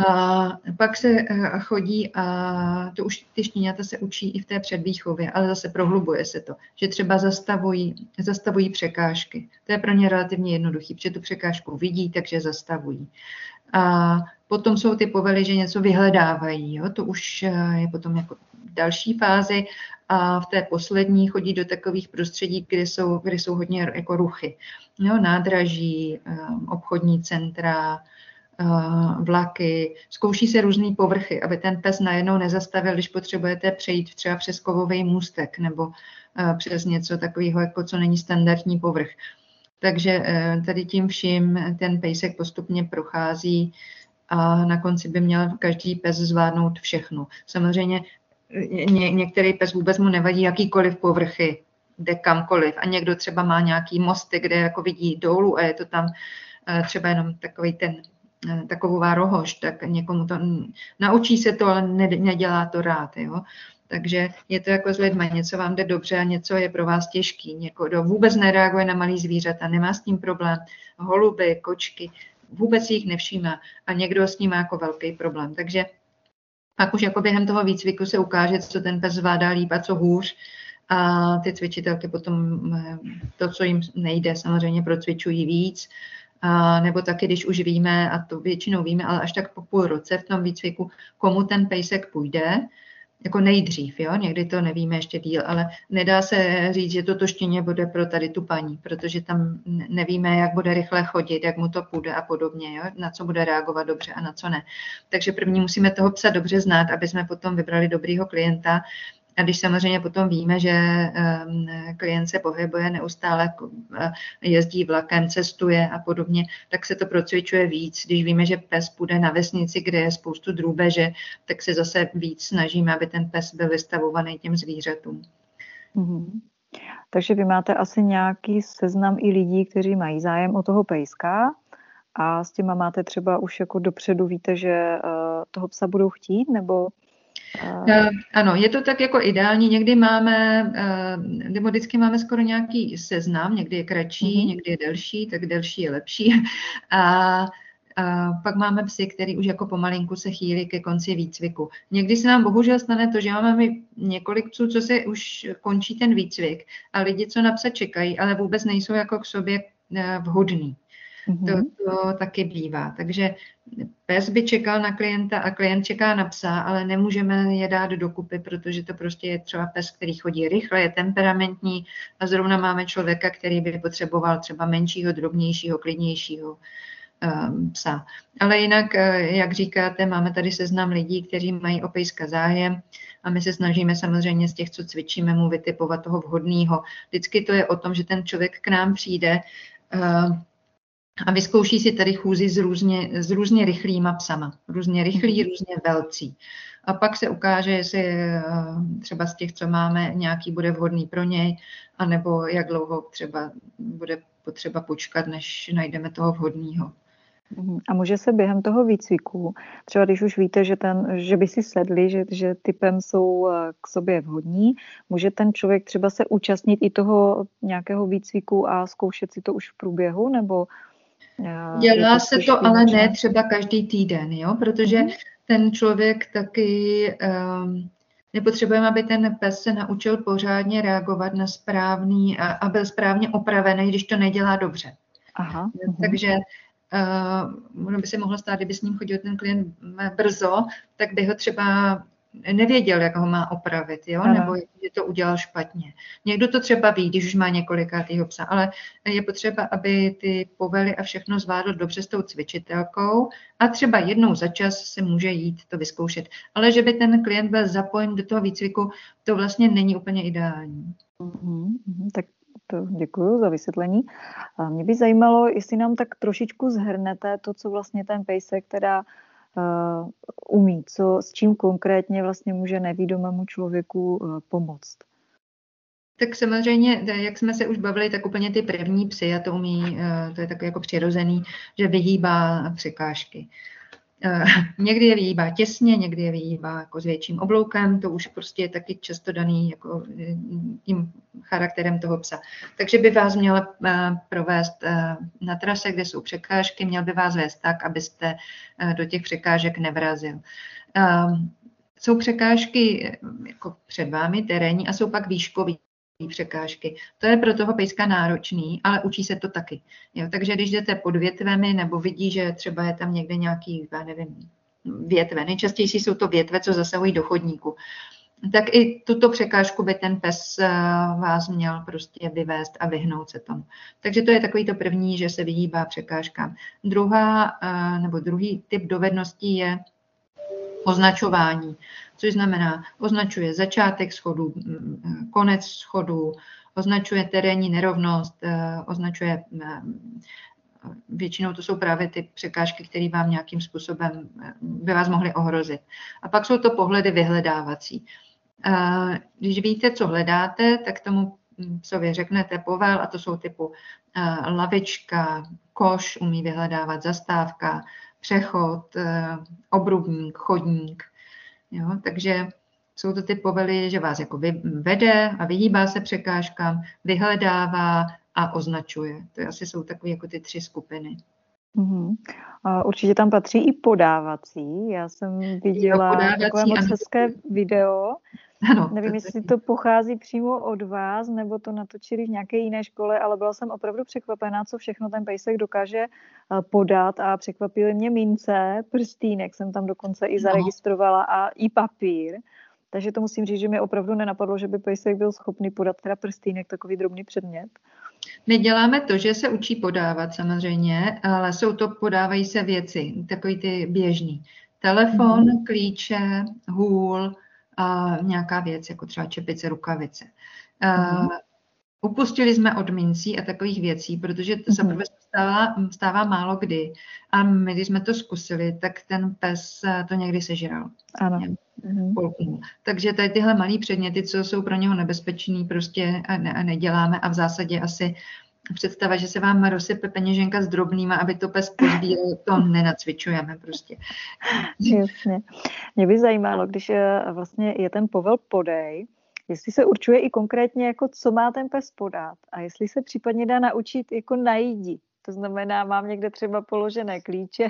A pak se chodí a to už ty štěňata se učí i v té předvýchově, ale zase prohlubuje se to, že třeba zastavují překážky. To je pro ně relativně jednoduché, protože tu překážku vidí, takže zastavují. A potom jsou ty povely, že něco vyhledávají. Jo? To už je potom jako další fázi a v té poslední chodí do takových prostředí, kde jsou hodně jako ruchy. Jo? Nádraží, obchodní centra, vlaky. Zkouší se různé povrchy, aby ten pes najednou nezastavil, když potřebujete přejít třeba přes kovový můstek nebo přes něco takového, jako co není standardní povrch. Takže tady tím vším ten pejsek postupně prochází a na konci by měl každý pes zvládnout všechno. Samozřejmě některý pes vůbec mu nevadí jakýkoliv povrchy, jde kamkoliv. A někdo třeba má nějaký mosty, kde jako vidí dolů a je to tam třeba jenom takovová rohož, tak někomu to naučí se to, ale nedělá to rád. Jo? Takže je to jako s lidmi, něco vám jde dobře a něco je pro vás těžký. Někdo vůbec nereaguje na malý zvířata, nemá s tím problém. Holuby, kočky, vůbec jich nevšímá a někdo s ním má jako velký problém. Takže pak už jako během toho výcviku se ukáže, co ten pes zvládá líp a co hůř a ty cvičitelky potom to, co jim nejde, samozřejmě procvičují víc. Nebo taky, když už víme, a to většinou víme, ale až tak po půl roce v tom výcviku, komu ten pejsek půjde, jako nejdřív, jo? Někdy to nevíme ještě díl, ale nedá se říct, že toto štěně bude pro tady tu paní, protože tam nevíme, jak bude rychle chodit, jak mu to půjde a podobně, jo? Na co bude reagovat dobře a na co ne. Takže první musíme toho psa dobře znát, aby jsme potom vybrali dobrýho klienta. A když samozřejmě potom víme, že klient se pohybuje neustále, jezdí vlakem, cestuje a podobně, tak se to procvičuje víc. Když víme, že pes půjde na vesnici, kde je spoustu drůbeže, tak se zase víc snažíme, aby ten pes byl vystavovaný těm zvířatům. Mhm. Takže vy máte asi nějaký seznam i lidí, kteří mají zájem o toho pejska a s těma máte třeba už jako dopředu, víte, že toho psa budou chtít, nebo... Ano, je to tak jako ideální, někdy máme, nebo vždycky máme skoro nějaký seznam, někdy je kratší, někdy je delší, tak delší je lepší. A pak máme psy, který už jako pomalinku se chýlí ke konci výcviku. Někdy se nám bohužel stane to, že máme několik psů, co se už končí ten výcvik a lidi, co na psa čekají, ale vůbec nejsou jako k sobě vhodný. To taky bývá. Takže pes by čekal na klienta a klient čeká na psa, ale nemůžeme je dát dokupy, protože to prostě je třeba pes, který chodí rychle, je temperamentní a zrovna máme člověka, který by potřeboval třeba menšího, drobnějšího, klidnějšího psa. Ale jinak, jak říkáte, máme tady seznam lidí, kteří mají o pejska zájem a my se snažíme samozřejmě z těch, co cvičíme, mu vytipovat toho vhodného. Vždycky to je o tom, že ten člověk k nám přijde a vyzkouší si tady chůzi s různě rychlýma psama. Různě rychlí, různě velcí. A pak se ukáže, jestli třeba z těch, co máme, nějaký bude vhodný pro něj, anebo jak dlouho třeba bude potřeba počkat, než najdeme toho vhodného. A může se během toho výcviku, třeba když už víte, že by si sedli, že typem jsou k sobě vhodní, může ten člověk třeba se účastnit i toho nějakého výcviku a zkoušet si to už v průběhu, nebo... Dělá se to, ale ne třeba každý týden, jo? Protože ten člověk taky nepotřebujeme, aby ten pes se naučil pořádně reagovat na správný a byl správně opravený, když to nedělá dobře. Aha. Takže ono by se mohlo stát, kdyby s ním chodil ten klient brzo, tak by ho třeba nevěděl, jak ho má opravit, jo? Nebo že to udělal špatně. Někdo to třeba ví, když už má několikátýho psa, ale je potřeba, aby ty povely a všechno zvládl dobře s tou cvičitelkou a třeba jednou za čas se může jít to vyzkoušet. Ale že by ten klient byl zapojen do toho výcviku, to vlastně není úplně ideální. Tak to děkuju za vysvětlení. A mě by zajímalo, jestli nám tak trošičku zhrnete to, co vlastně ten pejsek teda umí, s čím konkrétně vlastně může nevídomému člověku pomoct. Tak samozřejmě, jak jsme se už bavili, tak úplně ty první psy, a to umí, to je takový jako přirozený, že vyhýbá překážky. Někdy je vyhýbá těsně, někdy je vyhýbá jako s větším obloukem, to už prostě je taky často daný jako tím charakterem toho psa. Takže by vás měl provést na trase, kde jsou překážky, měl by vás vést tak, abyste do těch překážek nevrazil. Jsou překážky jako před vámi terénní a jsou pak výškový překážky. To je pro toho pejska náročný, ale učí se to taky. Jo, takže když jdete pod větvemi nebo vidí, že třeba je tam někde nějaký, já nevím, větve, nejčastější jsou to větve, co zasahují do chodníku, tak i tuto překážku by ten pes vás měl prostě vyvést a vyhnout se tomu. Takže to je takový to první, že se vyhýbá překážkám. Druhý typ dovedností je označování, což znamená, označuje začátek schodu, konec schodu, označuje terénní nerovnost, označuje, většinou to jsou právě ty překážky, které vám nějakým způsobem by vás mohly ohrozit. A pak jsou to pohledy vyhledávací. Když víte, co hledáte, tak tomu psovi řeknete povel, a to jsou typu lavička, koš, umí vyhledávat, zastávka, přechod, obrubník, chodník. Jo, takže jsou to ty povely, že vás jako vede a vyhýbá se překážkám, vyhledává a označuje. To asi jsou takové jako ty tři skupiny. Určitě tam patří i podávací. Já jsem viděla takové moc hezké video, Ano. Nevím, jestli to pochází přímo od vás, nebo to natočili v nějaké jiné škole, ale byla jsem opravdu překvapená, co všechno ten pejsek dokáže podat, a překvapily mě mince, prstýnek jsem tam dokonce i zaregistrovala a i papír. Takže to musím říct, že mě opravdu nenapadlo, že by pejsek byl schopný podat teda prstýnek, takový drobný předmět. Neděláme to, že se učí podávat samozřejmě, ale podávají se věci, takový ty běžný. Telefon, klíče, hůl, nějaká věc, jako třeba čepice, rukavice. Upustili jsme od mincí a takových věcí, protože to zaprvé stává málo kdy. A my, když jsme to zkusili, tak ten pes to někdy sežral. Ano. Takže tady tyhle malé předměty, co jsou pro něho nebezpečný, prostě neděláme, a v zásadě asi představa, že se vám rozsype peněženka s drobnýma, aby to pes pozbíral, to nenacvičujeme prostě. Jasně. Mě by zajímalo, když vlastně je ten povel podej, jestli se určuje i konkrétně, jako co má ten pes podat, a jestli se případně dá naučit jako najdi. To znamená, mám někde třeba položené klíče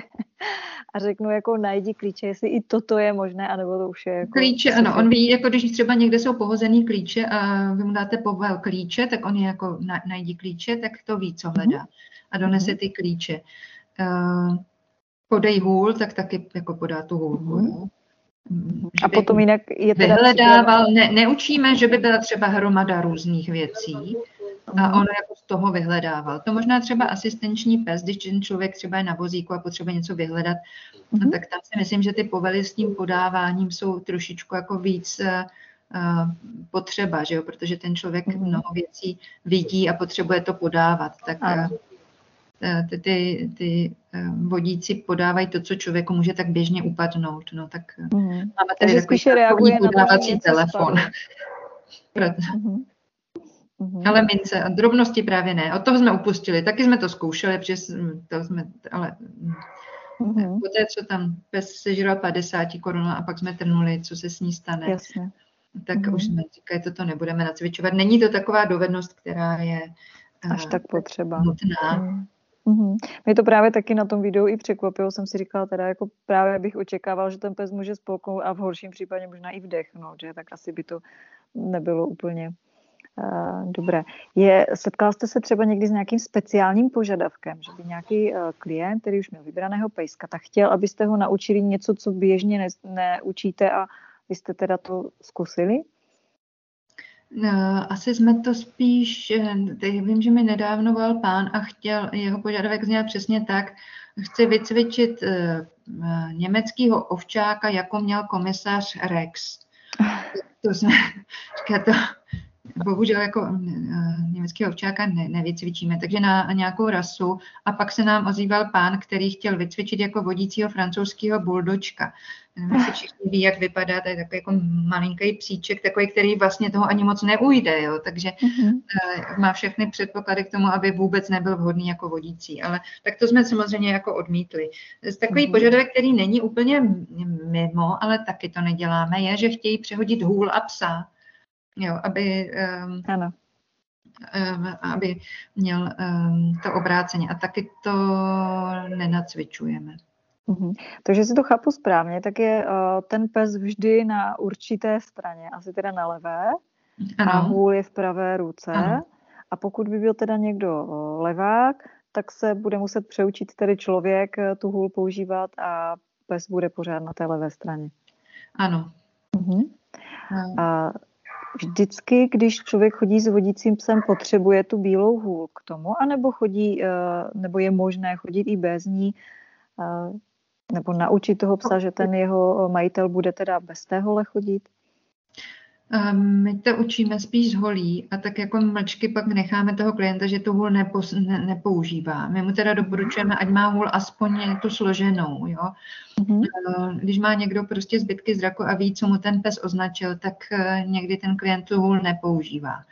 a řeknu, jako najdi klíče, jestli i toto je možné, anebo to už je... Jako... Klíče, ano, on ví, jako když třeba někde jsou pohozený klíče a vy mu dáte povel klíče, tak on je jako najdi klíče, tak to ví, co hledá, a donese ty klíče. Podej hůl, tak taky jako podá tu hůlku. A potom jinak je teda... Vyhledával, neučíme, že by byla třeba hromada různých věcí, a on jako z toho vyhledával. To možná třeba asistenční pes, když ten člověk třeba je na vozíku a potřebuje něco vyhledat, tak tam si myslím, že ty povely s tím podáváním jsou trošičku jako víc potřeba, že jo? Protože ten člověk mnoho věcí vidí a potřebuje to podávat. Tak ty vodíci podávají to, co člověku může tak běžně upadnout. No, tak máme tady takový podávací telefon. Ale mince a drobnosti právě ne. Od toho jsme upustili. Taky jsme to zkoušeli, poté, co tam pes sežral 50 korun a pak jsme trnuli, co se s ní stane. Jasně. Tak už jsme říkali, toto nebudeme nacvičovat. Není to taková dovednost, která je až tak potřeba. Nutná. Mě to právě taky na tom videu i překvapilo, jsem si říkala, teda jako právě bych očekával, že ten pes může spolknout a v horším případě možná i vdechnout, že? Tak asi by to nebylo úplně... Dobré. Setkala jste se třeba někdy s nějakým speciálním požadavkem, že by nějaký klient, který už měl vybraného pejska, tak chtěl, abyste ho naučili něco, co běžně neučíte, a vy jste teda to zkusili? No, asi jsme to spíš, vím, že mi nedávno volal pán a chtěl, jeho požadavek zněl přesně tak, chci vycvičit německého ovčáka, jako měl komisař Rex. To jsme, bohužel jako německého ovčáka nevycvičíme, takže na nějakou rasu. A pak se nám ozýval pán, který chtěl vycvičit jako vodícího francouzského buldočka. Všichni ví, jak vypadá, to je takový jako malinký psíček, takový, který vlastně toho ani moc neujde, jo? Takže má všechny předpoklady k tomu, aby vůbec nebyl vhodný jako vodící. Ale tak to jsme samozřejmě jako odmítli. Takový požadavek, který není úplně mimo, ale taky to neděláme, je, že chtějí přehodit hůl a psa. Jo, aby měl to obráceně. A taky to nenacvičujeme. Takže si to chápu správně, tak je ten pes vždy na určité straně, asi teda na levé, a hůl je v pravé ruce. Ano. A pokud by byl teda někdo levák, tak se bude muset přeučit tedy člověk tu hůl používat a pes bude pořád na té levé straně. Ano. A vždycky, když člověk chodí s vodícím psem, potřebuje tu bílou hůl k tomu, anebo chodí, nebo je možné chodit i bez ní, nebo naučit toho psa, že ten jeho majitel bude teda bez té hole chodit? My to učíme spíš z holí a tak jako mlčky pak necháme toho klienta, že tu hůl nepoužívá. My mu teda doporučujeme, ať má hůl aspoň tu složenou. Jo? Když má někdo prostě zbytky zraku a ví, co mu ten pes označil, tak někdy ten klient tu hůl nepoužívá.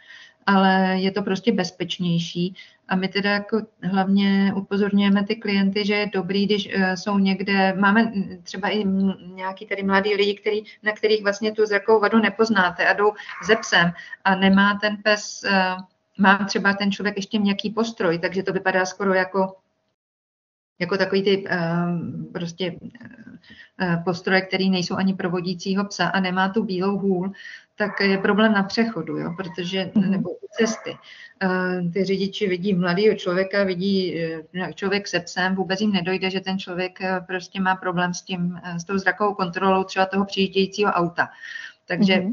Ale je to prostě bezpečnější a my teda jako hlavně upozorňujeme ty klienty, že je dobrý, když jsou někde, máme třeba i nějaký tady mladý lidi, na kterých vlastně tu zrakovou vadu nepoznáte a jdou ze psem a nemá ten pes, má třeba ten člověk ještě měkký postroj, takže to vypadá skoro jako takový ty prostě postroje, které nejsou ani pro vodícího psa a nemá tu bílou hůl, tak je problém na přechodu, jo, protože, nebo cesty. Ty řidiči vidí mladého člověka, vidí člověk se psem, vůbec jim nedojde, že ten člověk prostě má problém s tím, s tou zrakovou kontrolou třeba toho přijíždějícího auta. Takže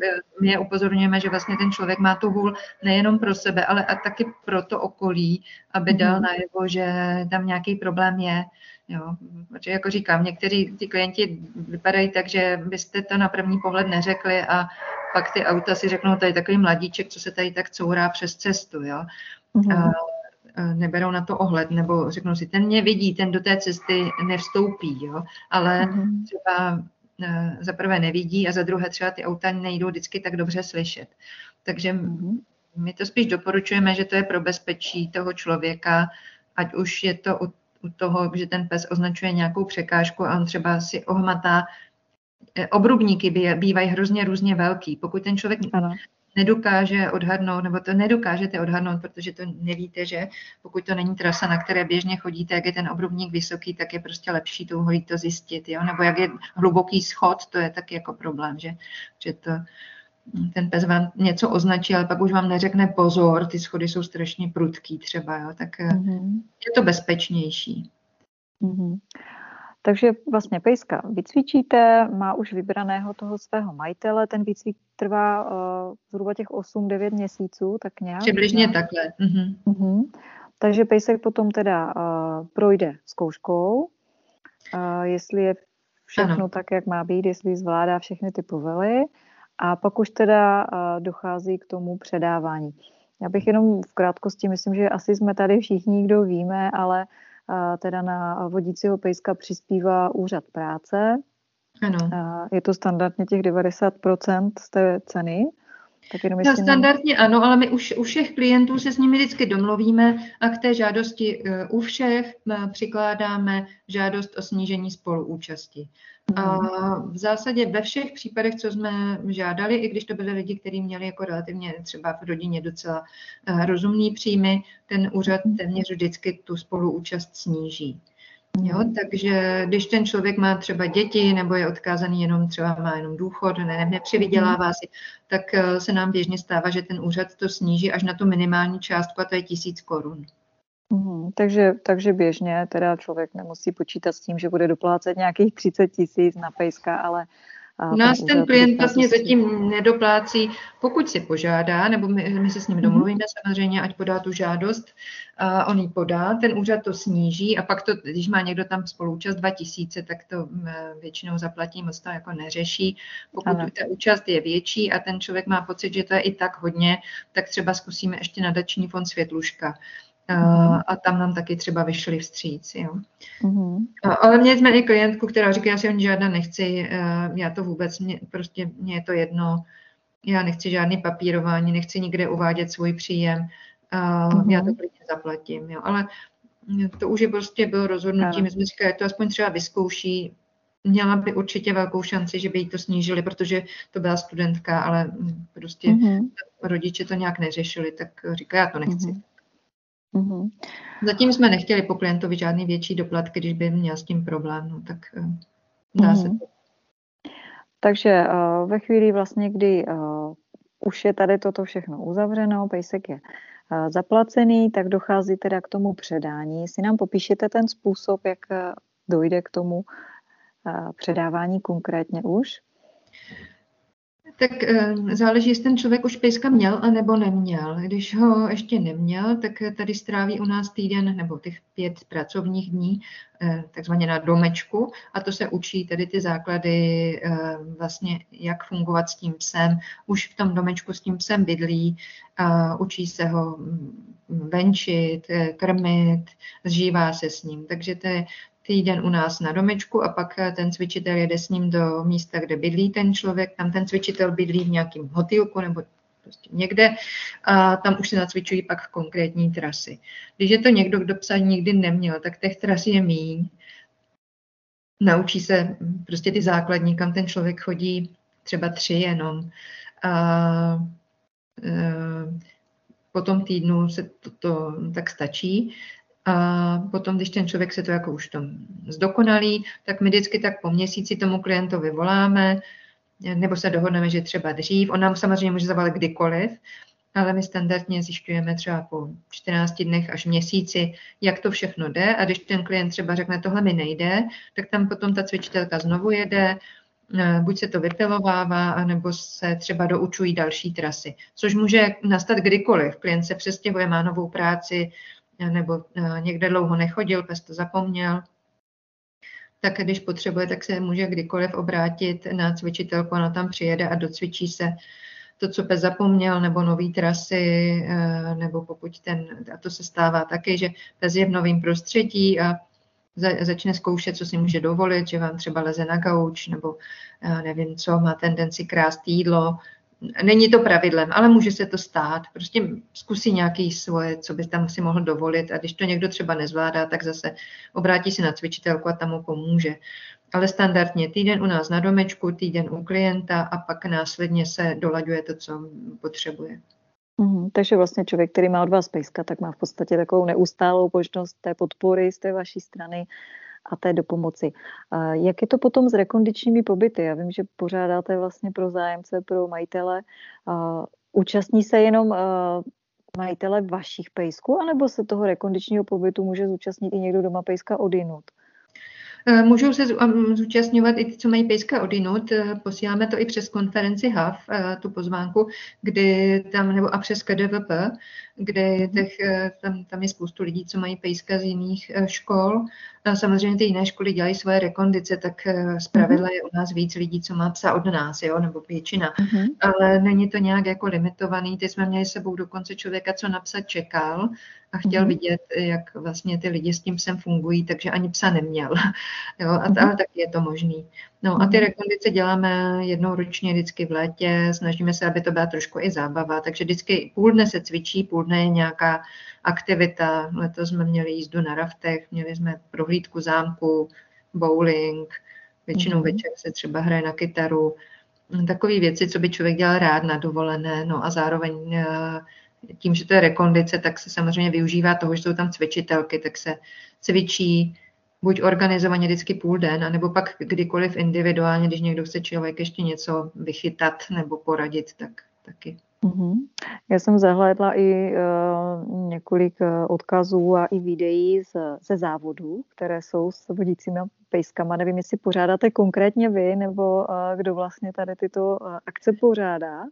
my je upozorňujeme, že vlastně ten člověk má tu hůl nejenom pro sebe, ale a taky pro to okolí, aby dal najevo, že tam nějaký problém je. Jo, protože jako říkám, někteří ty klienti vypadají tak, že byste to na první pohled neřekli a pak ty auta si řeknou, tady takový mladíček, co se tady tak courá přes cestu, jo. A neberou na to ohled, nebo řeknou si, ten mě vidí, ten do té cesty nevstoupí, jo. Ale třeba za prvé nevidí a za druhé třeba ty auta nejdou vždycky tak dobře slyšet. Takže my to spíš doporučujeme, že to je pro bezpečí toho člověka, ať už je to u toho, že ten pes označuje nějakou překážku a on třeba si ohmatá. Obrubníky bývají hrozně různě velký. Pokud ten člověk nedokáže odhadnout, nebo to nedokážete odhadnout, protože to nevíte, že pokud to není trasa, na které běžně chodíte, jak je ten obrubník vysoký, tak je prostě lepší touhou to zjistit, jo? Nebo jak je hluboký schod, to je taky jako problém, že to, ten pes vám něco označí, ale pak už vám neřekne pozor, ty schody jsou strašně prudký třeba, jo? Tak je to bezpečnější. Takže vlastně pejska vycvičíte, má už vybraného toho svého majitele, ten výcvik trvá zhruba těch 8-9 měsíců, tak nějak. Přibližně takhle. Takže pejsek potom teda projde zkouškou, jestli je všechno tak, jak má být, jestli zvládá všechny ty povely a pak už teda dochází k tomu předávání. Já bych jenom v krátkosti, myslím, že asi jsme tady všichni, kdo víme, ale teda na vodícího pejska přispívá úřad práce. Ano. Je to standardně těch 90% z té ceny. Tak jenom no, standardně ano, ale my už u všech klientů se s nimi vždycky domluvíme a k té žádosti u všech přikládáme žádost o snížení spoluúčasti. A v zásadě ve všech případech, co jsme žádali, i když to byli lidi, kteří měli jako relativně třeba v rodině docela rozumný příjmy, ten úřad téměř vždycky tu spoluúčast sníží. Jo, takže když ten člověk má třeba děti nebo je odkázaný jenom třeba má jenom důchod, nepřivydělává si, tak se nám běžně stává, že ten úřad to sníží až na tu minimální částku a to je 1000 korun. Takže běžně teda člověk nemusí počítat s tím, že bude doplácet nějakých 30 000 na pejska, ale... U nás ten klient vlastně zatím nedoplácí, pokud si požádá, nebo my se s ním domluvíme samozřejmě, ať podá tu žádost, a on ji podá, ten úřad to sníží a pak to, když má někdo tam spoluúčast 2000, tak to většinou zaplatí, moc to jako neřeší. Pokud ta účast je větší a ten člověk má pocit, že to je i tak hodně, tak třeba zkusíme ještě nadační fond Světluška. A tam nám taky třeba vyšli vstříc. Jo. Ale měli jsme i klientku, která říká, já si ani žádná nechci, já to vůbec, mě je to jedno, já nechci žádný papírování, nechci nikde uvádět svůj příjem, já to klidně zaplatím. Jo. Ale to už je prostě bylo rozhodnutí, my jsme říkali, to aspoň třeba vyzkouší, měla by určitě velkou šanci, že by jí to snížili, protože to byla studentka, ale prostě rodiče to nějak neřešili, tak říká, já to nechci. Zatím jsme nechtěli po klientovi žádný větší doplatky, když by měl s tím problém, no, tak dá se to. Takže ve chvíli vlastně, kdy už je tady toto všechno uzavřeno, pejsek je zaplacený, tak dochází teda k tomu předání. Jestli nám popíšete ten způsob, jak dojde k tomu předávání konkrétně už? Tak záleží, jestli ten člověk už pejska měl a nebo neměl. Když ho ještě neměl, tak tady stráví u nás týden nebo těch 5 pracovních dní, takzvaně na domečku, a to se učí tady ty základy vlastně, jak fungovat s tím psem. Už v tom domečku s tím psem bydlí, učí se ho venčit, krmit, zžívá se s ním. Takže to je týden u nás na domečku a pak ten cvičitel jede s ním do místa, kde bydlí ten člověk. Tam ten cvičitel bydlí v nějakém hotýlku nebo prostě někde a tam už se nacvičují pak konkrétní trasy. Když je to někdo, kdo psa nikdy neměl, tak těch tras je míň. Naučí se prostě ty základní, kam ten člověk chodí, třeba 3 jenom. Po tom týdnu se to tak stačí. A potom, když ten člověk se to jako už tom zdokonalí, tak my vždycky tak po měsíci tomu klientovi voláme, nebo se dohodneme, že třeba dřív. On nám samozřejmě může zavolat kdykoliv, ale my standardně zjišťujeme třeba po 14 dnech až měsíci, jak to všechno jde. A když ten klient třeba řekne, tohle mi nejde, tak tam potom ta cvičitelka znovu jede, buď se to vypilovává, anebo se třeba doučují další trasy, což může nastat kdykoliv. Klient se přestěhuje, má novou práci, nebo někde dlouho nechodil, pes to zapomněl. Tak když potřebuje, tak se může kdykoliv obrátit na cvičitelku, ona tam přijede a docvičí se to, co pes zapomněl, nebo nový trasy, nebo pokud a to se stává taky, že pes je v novém prostředí a začne zkoušet, co si může dovolit, že vám třeba leze na gauč, nebo nevím co, má tendenci krást jídlo. Není to pravidlem, ale může se to stát. Prostě zkusí nějaký svoje, co by tam si mohl dovolit, a když to někdo třeba nezvládá, tak zase obrátí se na cvičitelku a tam mu pomůže. Ale standardně týden u nás na domečku, týden u klienta a pak následně se dolaďuje to, co potřebuje. Takže vlastně člověk, který má od vás pejska, tak má v podstatě takovou neustálou možnost té podpory z té vaší strany a té dopomoci. Jak je to potom s rekondičními pobyty? Já vím, že pořádáte vlastně pro zájemce, pro majitele. Účastní se jenom majitele vašich pejsků, anebo se toho rekondičního pobytu může zúčastnit i někdo doma pejska odinut? Můžou se zúčastňovat i ty, co mají pejska odinut. Posíláme to i přes konferenci HAV, tu pozvánku, kdy tam, nebo a přes KDVP, kde tam je spoustu lidí, co mají pejska z jiných škol. A samozřejmě ty jiné školy dělají svoje rekondice, tak zpravidla je u nás víc lidí, co má psa od nás, jo, nebo většina. Ale není to nějak jako limitovaný. Teď jsme měli s sebou dokonce člověka, co na psa čekal a chtěl vidět, jak vlastně ty lidi s tím psem fungují, takže ani psa neměl. Jo, ale taky je to možný. No a ty rekondice děláme jednou ročně, vždycky v létě, snažíme se, aby to byla trošku i zábava, takže vždycky půl dne se cvičí, půl dne je nějaká aktivita. Letos jsme měli jízdu na raftech, měli jsme prohlídku zámku, bowling, většinou večer se třeba hraje na kytaru, takové věci, co by člověk dělal rád na dovolené, no a zároveň tím, že to je rekondice, tak se samozřejmě využívá toho, že jsou tam cvičitelky, tak se cvičí buď organizovaně vždycky půl den, anebo pak kdykoliv individuálně, když někdo chce člověk ještě něco vychytat nebo poradit, tak taky. Já jsem zahlédla i několik odkazů a i videí ze závodů, které jsou s vodícími pejskama. Nevím, jestli pořádáte konkrétně vy, nebo kdo vlastně tady tyto akce pořádá.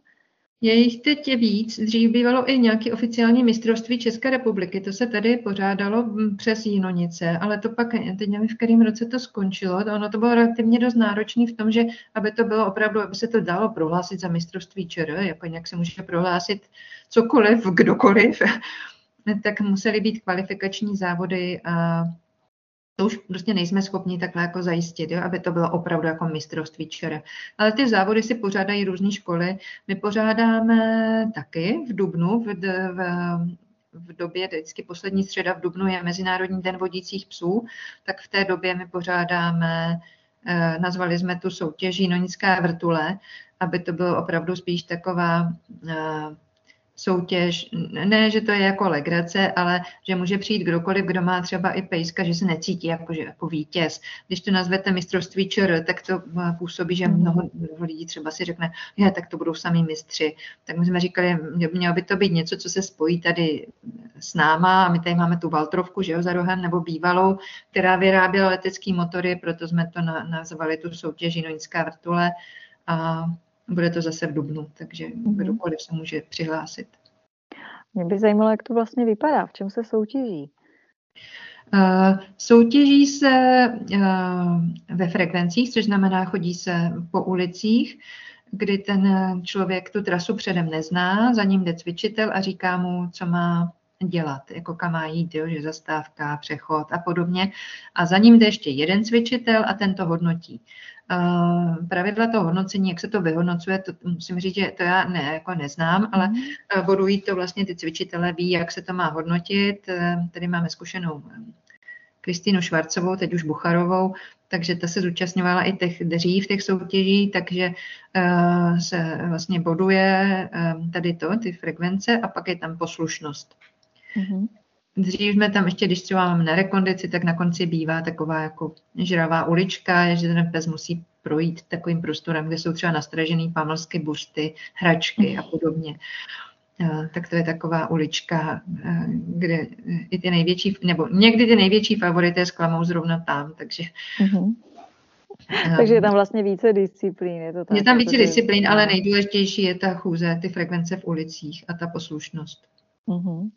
Je jich teď víc. Dřív bývalo i nějaké oficiální mistrovství České republiky. To se tady pořádalo přes Jinonice, ale to pak, teď nevím, v kterém roce to skončilo. Ono to bylo relativně dost náročné v tom, že aby to bylo opravdu, aby se to dalo prohlásit za mistrovství ČR, jako nějak se může prohlásit cokoliv, kdokoliv, tak musely být kvalifikační závody a to už prostě nejsme schopni takhle jako zajistit, jo, aby to bylo opravdu jako mistrovství ČR. Ale ty závody si pořádají různé školy. My pořádáme taky v dubnu, v době, vždycky poslední středa v dubnu je Mezinárodní den vodících psů, tak v té době my pořádáme, nazvali jsme tu soutěž Jinonická vrtule, aby to bylo opravdu spíš taková soutěž, ne, že to je jako legrace, ale že může přijít kdokoliv, kdo má třeba i pejska, že se necítí jako vítěz. Když to nazvete mistrovství ČR, tak to působí, že mnoho lidí třeba si řekne, že tak to budou samý mistři. Tak my jsme říkali, mělo by to být něco, co se spojí tady s náma, a my tady máme tu Valtrovku, že jo, za rohem, nebo bývalou, která vyráběla letecký motory, proto jsme to nazvali tu soutěž Jinonická vrtule. A bude to zase v dubnu, takže kdokoliv se může přihlásit. Mě by zajímalo, jak to vlastně vypadá, v čem se soutěží? Soutěží se ve frekvencích, což znamená, chodí se po ulicích, kdy ten člověk tu trasu předem nezná, za ním jde cvičitel a říká mu, co má dělat, jako kam má jít, jo, že zastávka, přechod a podobně. A za ním jde ještě jeden cvičitel a ten to hodnotí. Pravidla toho hodnocení, jak se to vyhodnocuje, to musím říct, že to já neznám, ale bodují to vlastně, ty cvičitelé ví, jak se to má hodnotit. Tady máme zkušenou Kristínu Švarcovou, teď už Bucharovou, takže ta se zúčastňovala i dřív těch soutěží, takže se vlastně boduje tady ty frekvence a pak je tam poslušnost. Dřív jsme tam ještě, když třeba máme na rekondici, tak na konci bývá taková jako žravá ulička, že ten pes musí projít takovým prostorem, kde jsou třeba nastražený pamlsky, buřty, hračky a podobně. Tak to je taková ulička, kde i ty největší, nebo někdy ty největší favorité zklamou zrovna tam, takže... Mm-hmm. Takže je tam vlastně více disciplín. Je tam více disciplín, ale nejdůležitější je ta chůze, ty frekvence v ulicích a ta poslušnost. Mm-hmm.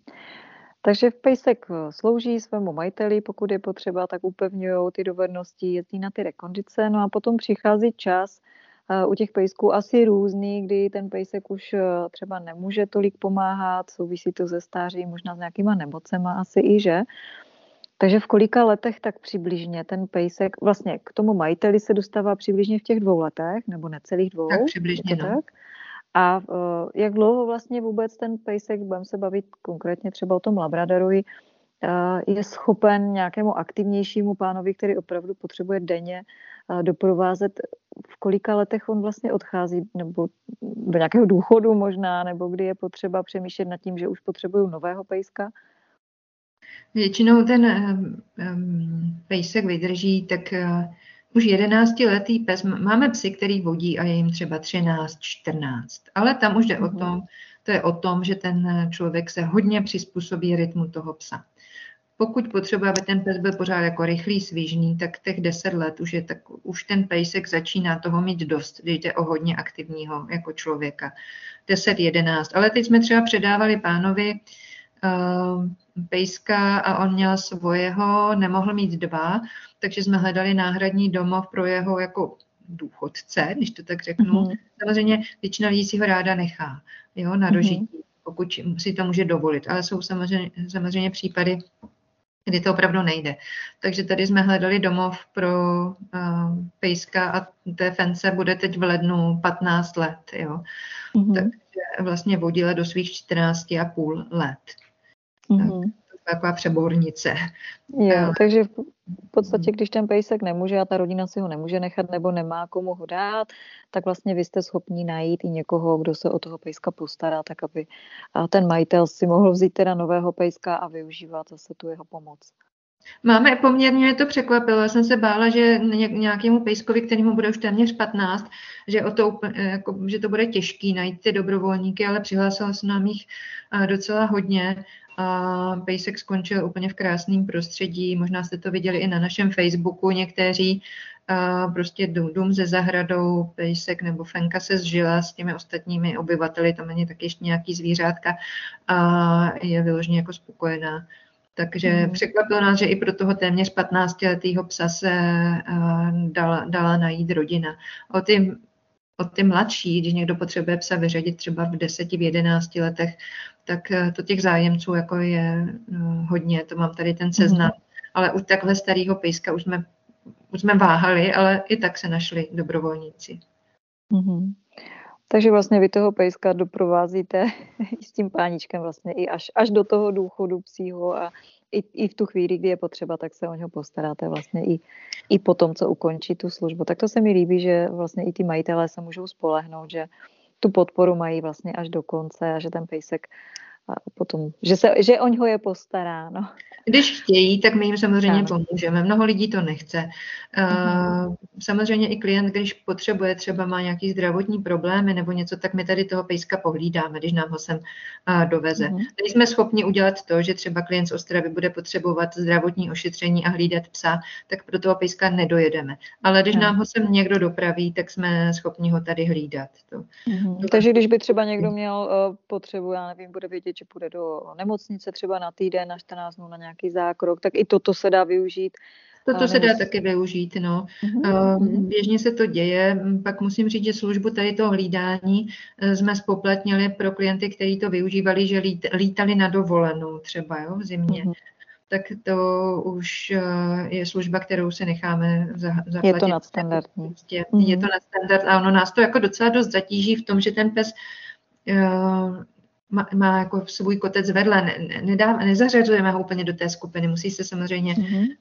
Takže pejsek slouží svému majiteli, pokud je potřeba, tak upevňují ty dovednosti, jezdí na ty rekondice. No a potom přichází čas u těch pejsků asi různý, kdy ten pejsek už třeba nemůže tolik pomáhat, souvisí to se stářím, možná s nějakýma nemocema asi i, že? Takže v kolika letech tak přibližně ten pejsek, vlastně k tomu majiteli se dostává přibližně v těch 2 letech, nebo necelých 2? Tak přibližně, no. Tak? A jak dlouho vlastně vůbec ten pejsek, budeme se bavit konkrétně třeba o tom labradoru, je schopen nějakému aktivnějšímu pánovi, který opravdu potřebuje denně doprovázet, v kolika letech on vlastně odchází, nebo do nějakého důchodu možná, nebo kdy je potřeba přemýšlet nad tím, že už potřebuju nového pejska? Většinou ten pejsek vydrží tak... Už 11letý pes, máme psy, který vodí a je jim třeba 13, 14, ale tam už jde o tom, to je o tom, že ten člověk se hodně přizpůsobí rytmu toho psa. Pokud potřebuje, aby ten pes byl pořád jako rychlý, svižný, tak těch 10 let už je tak, už ten pejsek začíná toho mít dost, když jde o hodně aktivního jako člověka. 10, 11, ale teď jsme třeba předávali pánovi pejska a on měl svojeho, nemohl mít 2, takže jsme hledali náhradní domov pro jeho jako důchodce, když to tak řeknu. Mm-hmm. Samozřejmě většina lidí si ho ráda nechá, jo, na dožití, pokud si to může dovolit, ale jsou samozřejmě případy, kdy to opravdu nejde. Takže tady jsme hledali domov pro pejska a té fence bude teď v lednu 15 let, jo. Mm-hmm. Takže vlastně vodila do svých 14,5 let. Mm-hmm. Tak, to je taková přebornice. Jo, ale... Takže v podstatě, když ten pejsek nemůže a ta rodina si ho nemůže nechat nebo nemá komu ho dát, tak vlastně vy jste schopni najít i někoho, kdo se o toho pejska postará, tak aby ten majitel si mohl vzít teda nového pejska a využívat zase tu jeho pomoc. Máme poměrně, mě to překvapilo, já jsem se bála, že nějakému pejskovi, kterému bude už téměř 15, že to bude těžký najít ty dobrovolníky, ale přihlásilo se nám jich docela hodně. A pejsek skončil úplně v krásném prostředí, možná jste to viděli i na našem Facebooku někteří, prostě dům se zahradou, pejsek nebo fenka se zžila s těmi ostatními obyvateli, tam není tak ještě nějaký zvířátka a je vyloženě jako spokojená. Takže překvapilo nás, že i pro toho téměř 15letého psa se dala najít rodina. O ty mladší, když někdo potřebuje psa vyřadit třeba v 10, v 11 letech, tak to těch zájemců jako je hodně, to mám tady ten seznam. Ale u takhle starého pejska už jsme váhali, ale i tak se našli dobrovolníci. Mm-hmm. Takže vlastně vy toho pejska doprovázíte s tím páničkem vlastně i až do toho důchodu psího a i v tu chvíli, kdy je potřeba, tak se o něho postaráte vlastně i po tom, co ukončí tu službu. Tak to se mi líbí, že vlastně i ty majitelé se můžou spolehnout, že tu podporu mají vlastně až do konce a že ten pejsek potom, že o něho je postaráno. Když chtějí, tak my jim samozřejmě pomůžeme. Mnoho lidí to nechce. Samozřejmě i klient, když potřebuje, třeba má nějaký zdravotní problémy nebo něco, tak my tady toho pejska pohlídáme, když nám ho sem doveze. Tady jsme schopni udělat to, že třeba klient z Ostravy bude potřebovat zdravotní ošetření a hlídat psa, tak pro toho pejska nedojedeme. Ale když nám ho sem někdo dopraví, tak jsme schopni ho tady hlídat. Takže když by třeba někdo měl potřebu, já nevím, bude vědět, že půjde do nemocnice třeba na týden, na 14 dnů, na nějaký zákrok, tak i toto se dá využít. Toto se dá taky využít, no. Běžně se to děje, pak musím říct, že službu tady toho hlídání jsme spoplatnili pro klienty, kteří to využívali, že lítali na dovolenou třeba, jo, v zimě. Tak to už je služba, kterou se necháme zaplatit. Je to nadstandardní. Je to nadstandard a ono nás to jako docela dost zatíží v tom, že ten pes má jako svůj kotec vedle, nezařazujeme ho úplně do té skupiny, musí se samozřejmě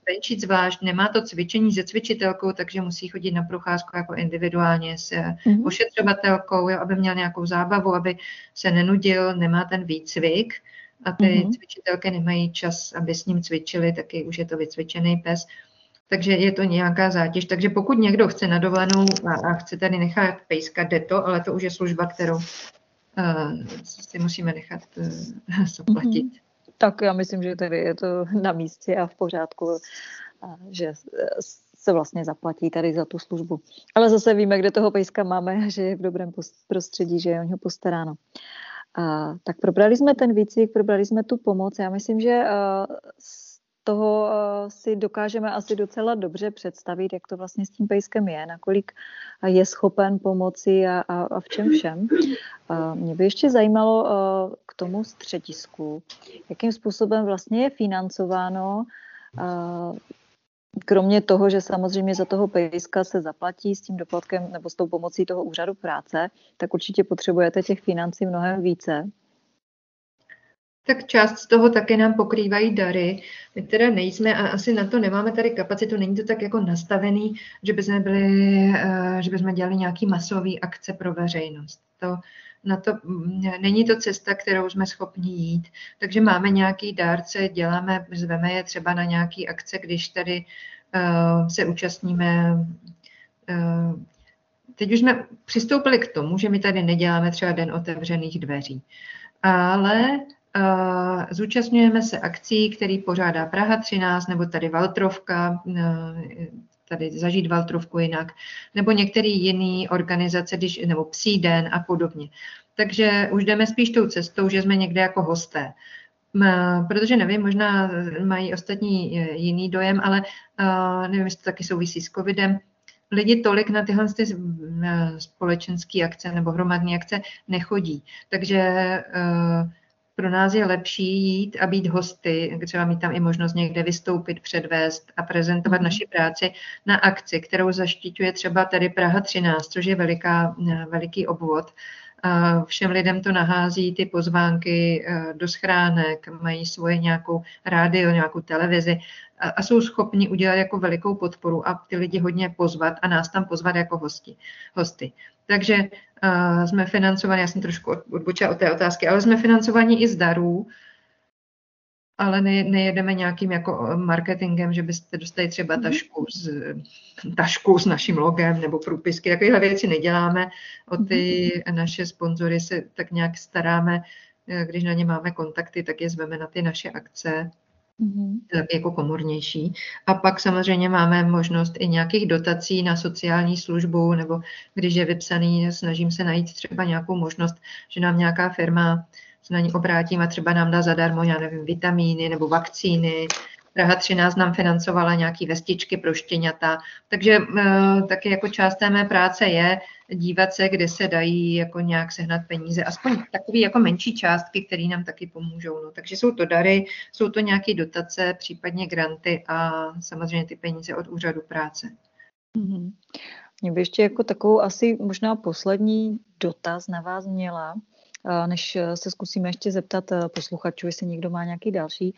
venčit zvlášť, nemá to cvičení se cvičitelkou, takže musí chodit na procházku jako individuálně s ošetřovatelkou, jo, aby měl nějakou zábavu, aby se nenudil, nemá ten výcvik, a ty cvičitelky nemají čas, aby s ním cvičili, taky už je to vycvičený pes. Takže je to nějaká zátěž. Takže pokud někdo chce na dovolenou a chce tady nechat pejska, jde to, ale to už je služba, kterou si musíme nechat zaplatit. Tak já myslím, že tady je to na místě a v pořádku, že se vlastně zaplatí tady za tu službu. Ale zase víme, kde toho pejska máme, že je v dobrém prostředí, že je o něho postaráno. Tak probrali jsme ten výcvik, probrali jsme tu pomoc. Já myslím, že toho si dokážeme asi docela dobře představit, jak to vlastně s tím pejskem je, nakolik je schopen pomoci a v čem všem. Mě by ještě zajímalo k tomu středisku, jakým způsobem vlastně je financováno, kromě toho, že samozřejmě za toho pejska se zaplatí s tím doplatkem nebo s tou pomocí toho úřadu práce, tak určitě potřebujete těch financí mnohem více. Tak část z toho také nám pokrývají dary. My teda nejsme a asi na to nemáme tady kapacitu, není to tak jako nastavený, že bychom dělali nějaký masový akce pro veřejnost. Není to cesta, kterou jsme schopni jít. Takže máme nějaký dárce, zveme je třeba na nějaký akce, když tady se účastníme. Teď už jsme přistoupili k tomu, že my tady neděláme třeba den otevřených dveří, ale zúčastňujeme se akcí, který pořádá Praha 13, nebo tady Valtrovka, tady Zažít Valtrovku jinak, nebo některý jiný organizace, nebo Psí den a podobně. Takže už jdeme spíš tou cestou, že jsme někde jako hosté. Protože nevím, možná mají ostatní jiný dojem, ale nevím, jestli to taky souvisí s covidem. Lidi tolik na tyhle společenské akce nebo hromadné akce nechodí. Takže pro nás je lepší jít a být hosty, třeba mít tam i možnost někde vystoupit, předvést a prezentovat naši práci na akci, kterou zaštiťuje třeba tady Praha 13, což je veliký obvod. Všem lidem to nahází ty pozvánky do schránek, mají svoje nějakou rádio, nějakou televizi a jsou schopni udělat jako velikou podporu a ty lidi hodně pozvat a nás tam pozvat jako hosty. Takže jsme financovaní, já jsem trošku odbočila od té otázky, ale jsme financovaní i z darů, ale nejedeme nějakým jako marketingem, že byste dostali třeba tašku s naším logem nebo průpisky. Takovéhle věci neděláme. O ty naše sponzory se tak nějak staráme. Když na ně máme kontakty, tak je zveme na ty naše akce. Jako komornější. A pak samozřejmě máme možnost i nějakých dotací na sociální službu, nebo když je vypsaný, snažím se najít třeba nějakou možnost, že nám nějaká firma se na ní obrátím a třeba nám dá zadarmo, já nevím, vitamíny nebo vakcíny. Praha 13 nám financovala nějaké vestičky pro štěňata. Takže taky jako část té mé práce je dívat se, kde se dají jako nějak sehnat peníze. Aspoň takové jako menší částky, které nám taky pomůžou. No. Takže jsou to dary, jsou to nějaké dotace, případně granty a samozřejmě ty peníze od úřadu práce. Mě by ještě jako takovou asi možná poslední dotaz na vás měla, než se zkusíme ještě zeptat posluchačů, jestli někdo má nějaký další.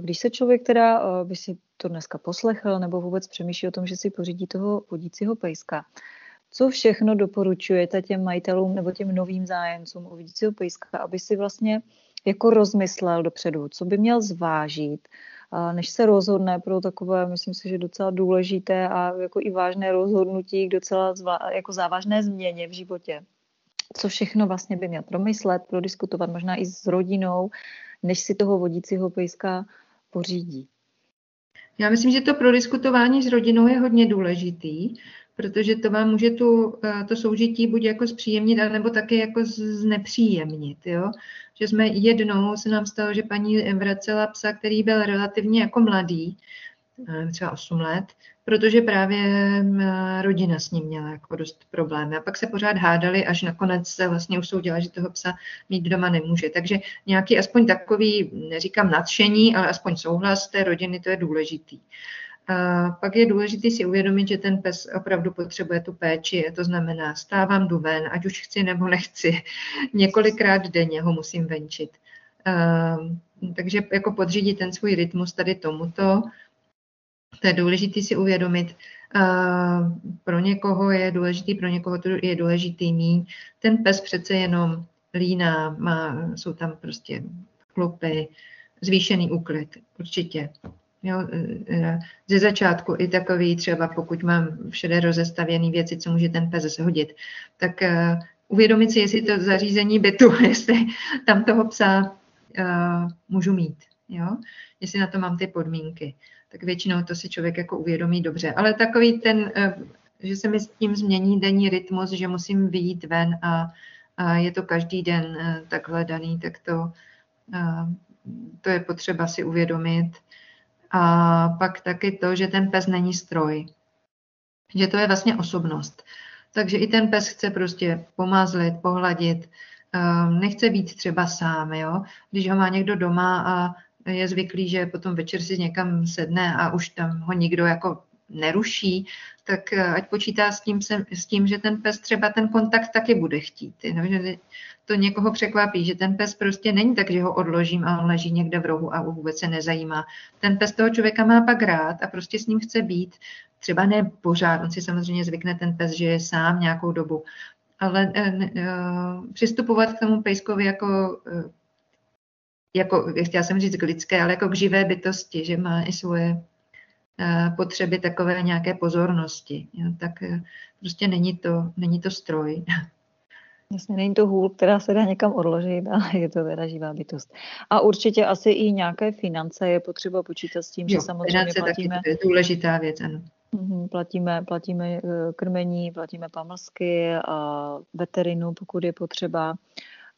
Když se člověk teda by si to dneska poslechl nebo vůbec přemýšlí o tom, že si pořídí toho vodícího pejska, co všechno doporučujete těm majitelům nebo těm novým zájemcům o vodícího pejska, aby si vlastně jako rozmyslel dopředu, co by měl zvážit, než se rozhodne pro takové, myslím si, že docela důležité a jako i vážné rozhodnutí k docela jako závažné změně v životě. Co všechno vlastně by měl promyslet, prodiskutovat možná i s rodinou, než si toho vodícího pejska pořídí. Já myslím, že to prodiskutování s rodinou je hodně důležitý, protože to vám může to soužití buď jako zpříjemnit, nebo taky jako znepříjemnit. Jo? Že jsme jednou, se nám stalo, že paní vracela psa, který byl relativně jako mladý, třeba 8 let, protože právě rodina s ním měla jako dost problémy. A pak se pořád hádali, až nakonec se vlastně usoudila, že toho psa mít doma nemůže. Takže nějaký aspoň takový, neříkám nadšení, ale aspoň souhlas té rodiny, to je důležitý. A pak je důležité si uvědomit, že ten pes opravdu potřebuje tu péči, to znamená stávám, jdu ven, ať už chci nebo nechci. Několikrát denně ho musím venčit. Takže jako podřídit ten svůj rytmus tady tomuto. To je důležité si uvědomit. Pro někoho to je důležitý míň. Ten pes přece jenom líná, jsou tam prostě klopy, zvýšený úklid, určitě. Jo, ze začátku i takový třeba, pokud mám všude rozestavěné věci, co může ten pes shodit, tak uvědomit si, jestli to zařízení bytu, jestli tam toho psa můžu mít, jo? Jestli na to mám ty podmínky. Tak většinou to si člověk jako uvědomí dobře. Ale takový ten, že se mi s tím změní denní rytmus, že musím vyjít ven a je to každý den takhle daný, tak to je potřeba si uvědomit. A pak taky to, že ten pes není stroj, že to je vlastně osobnost. Takže i ten pes chce prostě pomazlit, pohladit, nechce být třeba sám, jo? Když ho má někdo doma a je zvyklý, že potom večer si někam sedne a už tam ho nikdo jako neruší, tak ať počítá s tím, že ten pes třeba ten kontakt taky bude chtít. No, že to někoho překvapí, že ten pes prostě není tak, že ho odložím a on leží někde v rohu a vůbec se nezajímá. Ten pes toho člověka má pak rád a prostě s ním chce být. Třeba ne pořád, on si samozřejmě zvykne ten pes, že je sám nějakou dobu. Ale přistupovat k tomu pejskovi jako chtěla jsem říct k lidské, ale jako k živé bytosti, že má i svoje potřeby takové nějaké pozornosti. Jo, tak prostě není to stroj. Jasně, není to hůl, která se dá někam odložit, ale je to teda živá bytost. A určitě asi i nějaké finance je potřeba počítat s tím, že samozřejmě platíme... Taky, to je důležitá věc, ano. Platíme krmení, platíme pamlsky, veterinu, pokud je potřeba.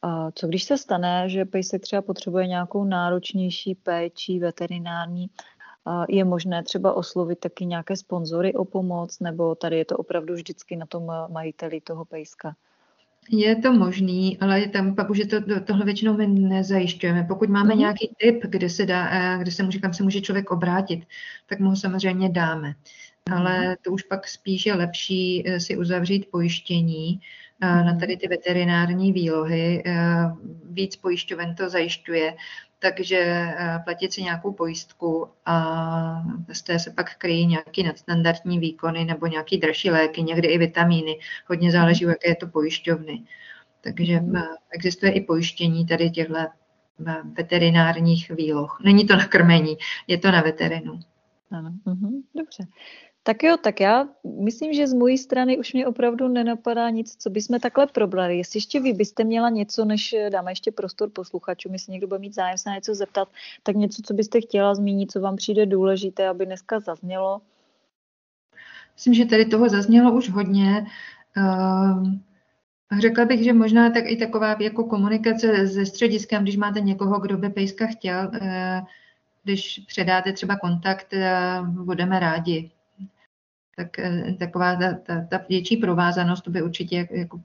A co když se stane, že pejsek třeba potřebuje nějakou náročnější péči veterinární, je možné třeba oslovit taky nějaké sponzory o pomoc, nebo tady je to opravdu vždycky na tom majiteli toho pejska? Je to možný, ale je tam pak už tohle většinou my nezajišťujeme. Pokud máme nějaký tip, kam se může člověk obrátit, tak mu ho samozřejmě dáme. Ale to už pak spíš je lepší si uzavřít pojištění na tady ty veterinární výlohy. Víc pojišťoven to zajišťuje, takže platit si nějakou pojistku a z té se pak kryjí nějaké nadstandardní výkony nebo nějaké dražší léky, někdy i vitamíny. Hodně záleží, jaké je to pojišťovny. Takže existuje i pojištění tady těchto veterinárních výloh. Není to na krmení, je to na veterinu. Ano, dobře. Tak jo, tak já myslím, že z mojí strany už mě opravdu nenapadá nic, co bychom takhle probrali. Jestli ještě vy byste měla něco, než dáme ještě prostor posluchačům, jestli někdo bude mít zájem se na něco zeptat, tak něco, co byste chtěla zmínit, co vám přijde důležité, aby dneska zaznělo. Myslím, že tady toho zaznělo už hodně. Řekla bych, že možná tak i taková jako komunikace se střediskem, když máte někoho, kdo by pejska chtěl, když předáte třeba kontakt, budeme rádi. Tak taková ta větší provázanost, to by určitě jako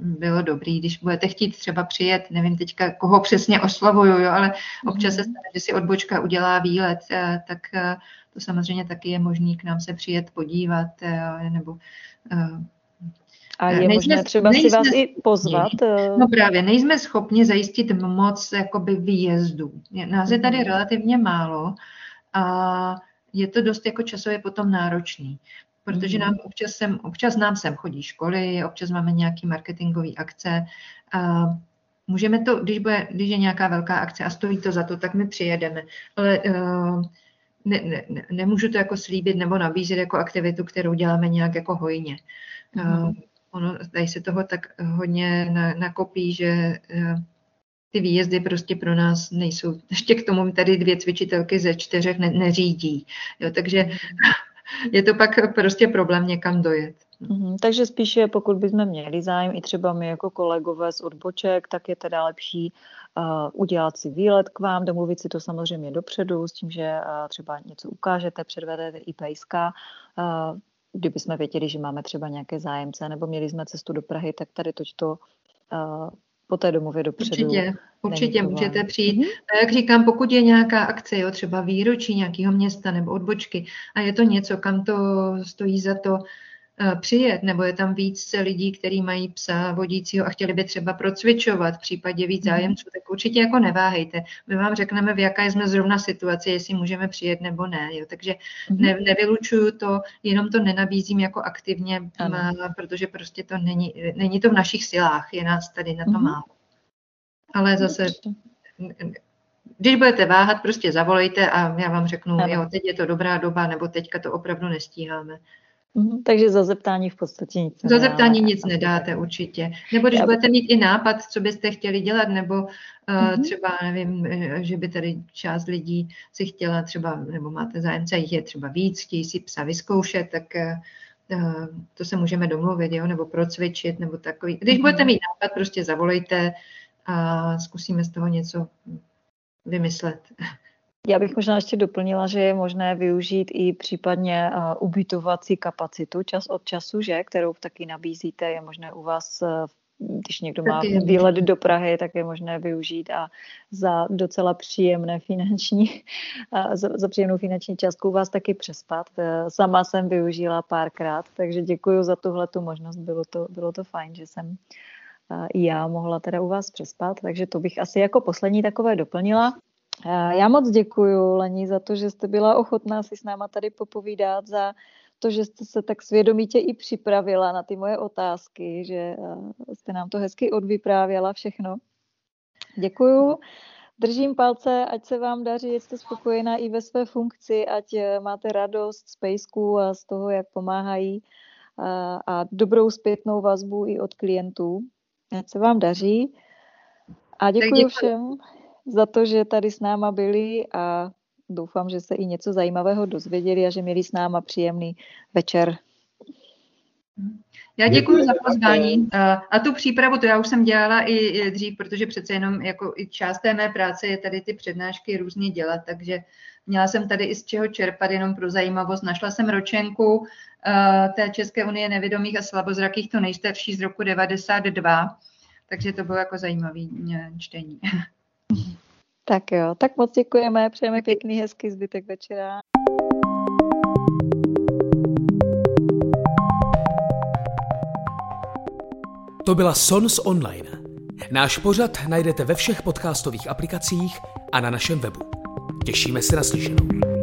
bylo dobrý, když budete chtít třeba přijet, nevím teďka, koho přesně oslovuju, jo, ale občas se stane, že si odbočka udělá výlet, tak to samozřejmě taky je možný k nám se přijet podívat, nebo... A je možné třeba si vás i pozvat? No právě, nejsme schopni zajistit moc jakoby výjezdů. Nás je tady relativně málo a je to dost jako časově potom náročný, protože nám občas nám sem chodí školy, občas máme nějaký marketingový akce. A můžeme to, když je nějaká velká akce a stojí to za to, tak my přijedeme. Ale nemůžu to jako slíbit nebo nabízet jako aktivitu, kterou děláme nějak jako hojně. Ono, tady se toho tak hodně nakopí, že ty výjezdy prostě pro nás nejsou. Ještě k tomu tady 2 cvičitelky ze 4 neřídí. Jo, takže je to pak prostě problém někam dojet. Takže spíše pokud bychom měli zájem, i třeba my jako kolegové z odboček, tak je teda lepší udělat si výlet k vám, domluvit si to samozřejmě dopředu, s tím, že třeba něco ukážete, předvedete i pejska. Kdyby jsme věděli, že máme třeba nějaké zájemce, nebo měli jsme cestu do Prahy, tak tady to po té domově dopředu. Určitě můžete přijít. A jak říkám, pokud je nějaká akce, jo, třeba výročí nějakého města nebo odbočky, a je to něco, kam to stojí za to přijet, nebo je tam víc lidí, kteří mají psa vodícího a chtěli by třeba procvičovat, v případě víc zájemců, tak určitě jako neváhejte. My vám řekneme, v jaké jsme zrovna situaci, jestli můžeme přijet nebo ne. Jo. Takže nevylučuju to, jenom to nenabízím jako aktivně, protože prostě to není to v našich silách, je nás tady na to málo. Ale zase Když budete váhat, prostě zavolejte a já vám řeknu, jo, teď je to dobrá doba, nebo teďka to opravdu nestíháme. Takže za zeptání v podstatě nic nedáte. Za zeptání nic nedáte určitě. Nebo když budete mít i nápad, co byste chtěli dělat, nebo třeba, nevím, že by tady část lidí si chtěla třeba, nebo máte zájemce, jich je třeba víc, chtějí si psa vyzkoušet, tak to se můžeme domluvit, jo, nebo procvičit, nebo takový. Když budete mít nápad, prostě zavolejte a zkusíme z toho něco vymyslet. Já bych možná ještě doplnila, že je možné využít i případně ubytovací kapacitu čas od času, že, kterou taky nabízíte, je možné u vás, když někdo má výlet do Prahy, tak je možné využít a za docela příjemné finanční, za příjemnou finanční částku u vás taky přespat. Sama jsem využila párkrát, takže děkuji za tuhletu možnost, bylo to fajn, že jsem i já mohla teda u vás přespat, takže to bych asi jako poslední takové doplnila. Já moc děkuju, Leni, za to, že jste byla ochotná si s náma tady popovídat, za to, že jste se tak svědomitě i připravila na ty moje otázky, že jste nám to hezky odvyprávěla všechno. Děkuju, držím palce, ať se vám daří, ať jste spokojená i ve své funkci, ať máte radost z pejsků a z toho, jak pomáhají a dobrou zpětnou vazbu i od klientů. Ať se vám daří a děkuju všem za to, že tady s náma byli a doufám, že se i něco zajímavého dozvěděli a že měli s náma příjemný večer. Já děkuji za pozvání a tu přípravu, to já už jsem dělala i dřív, protože přece jenom jako i část té mé práce je tady ty přednášky různě dělat, takže měla jsem tady i z čeho čerpat jenom pro zajímavost. Našla jsem ročenku té České unie nevidomých a slabozrakých, to nejstarší z roku 1992, takže to bylo jako zajímavé čtení. Tak jo, tak moc děkujeme, přejeme pěkný, hezký zbytek večera. To byla SONS Online. Náš pořad najdete ve všech podcastových aplikacích a na našem webu. Těšíme se na slyšenou.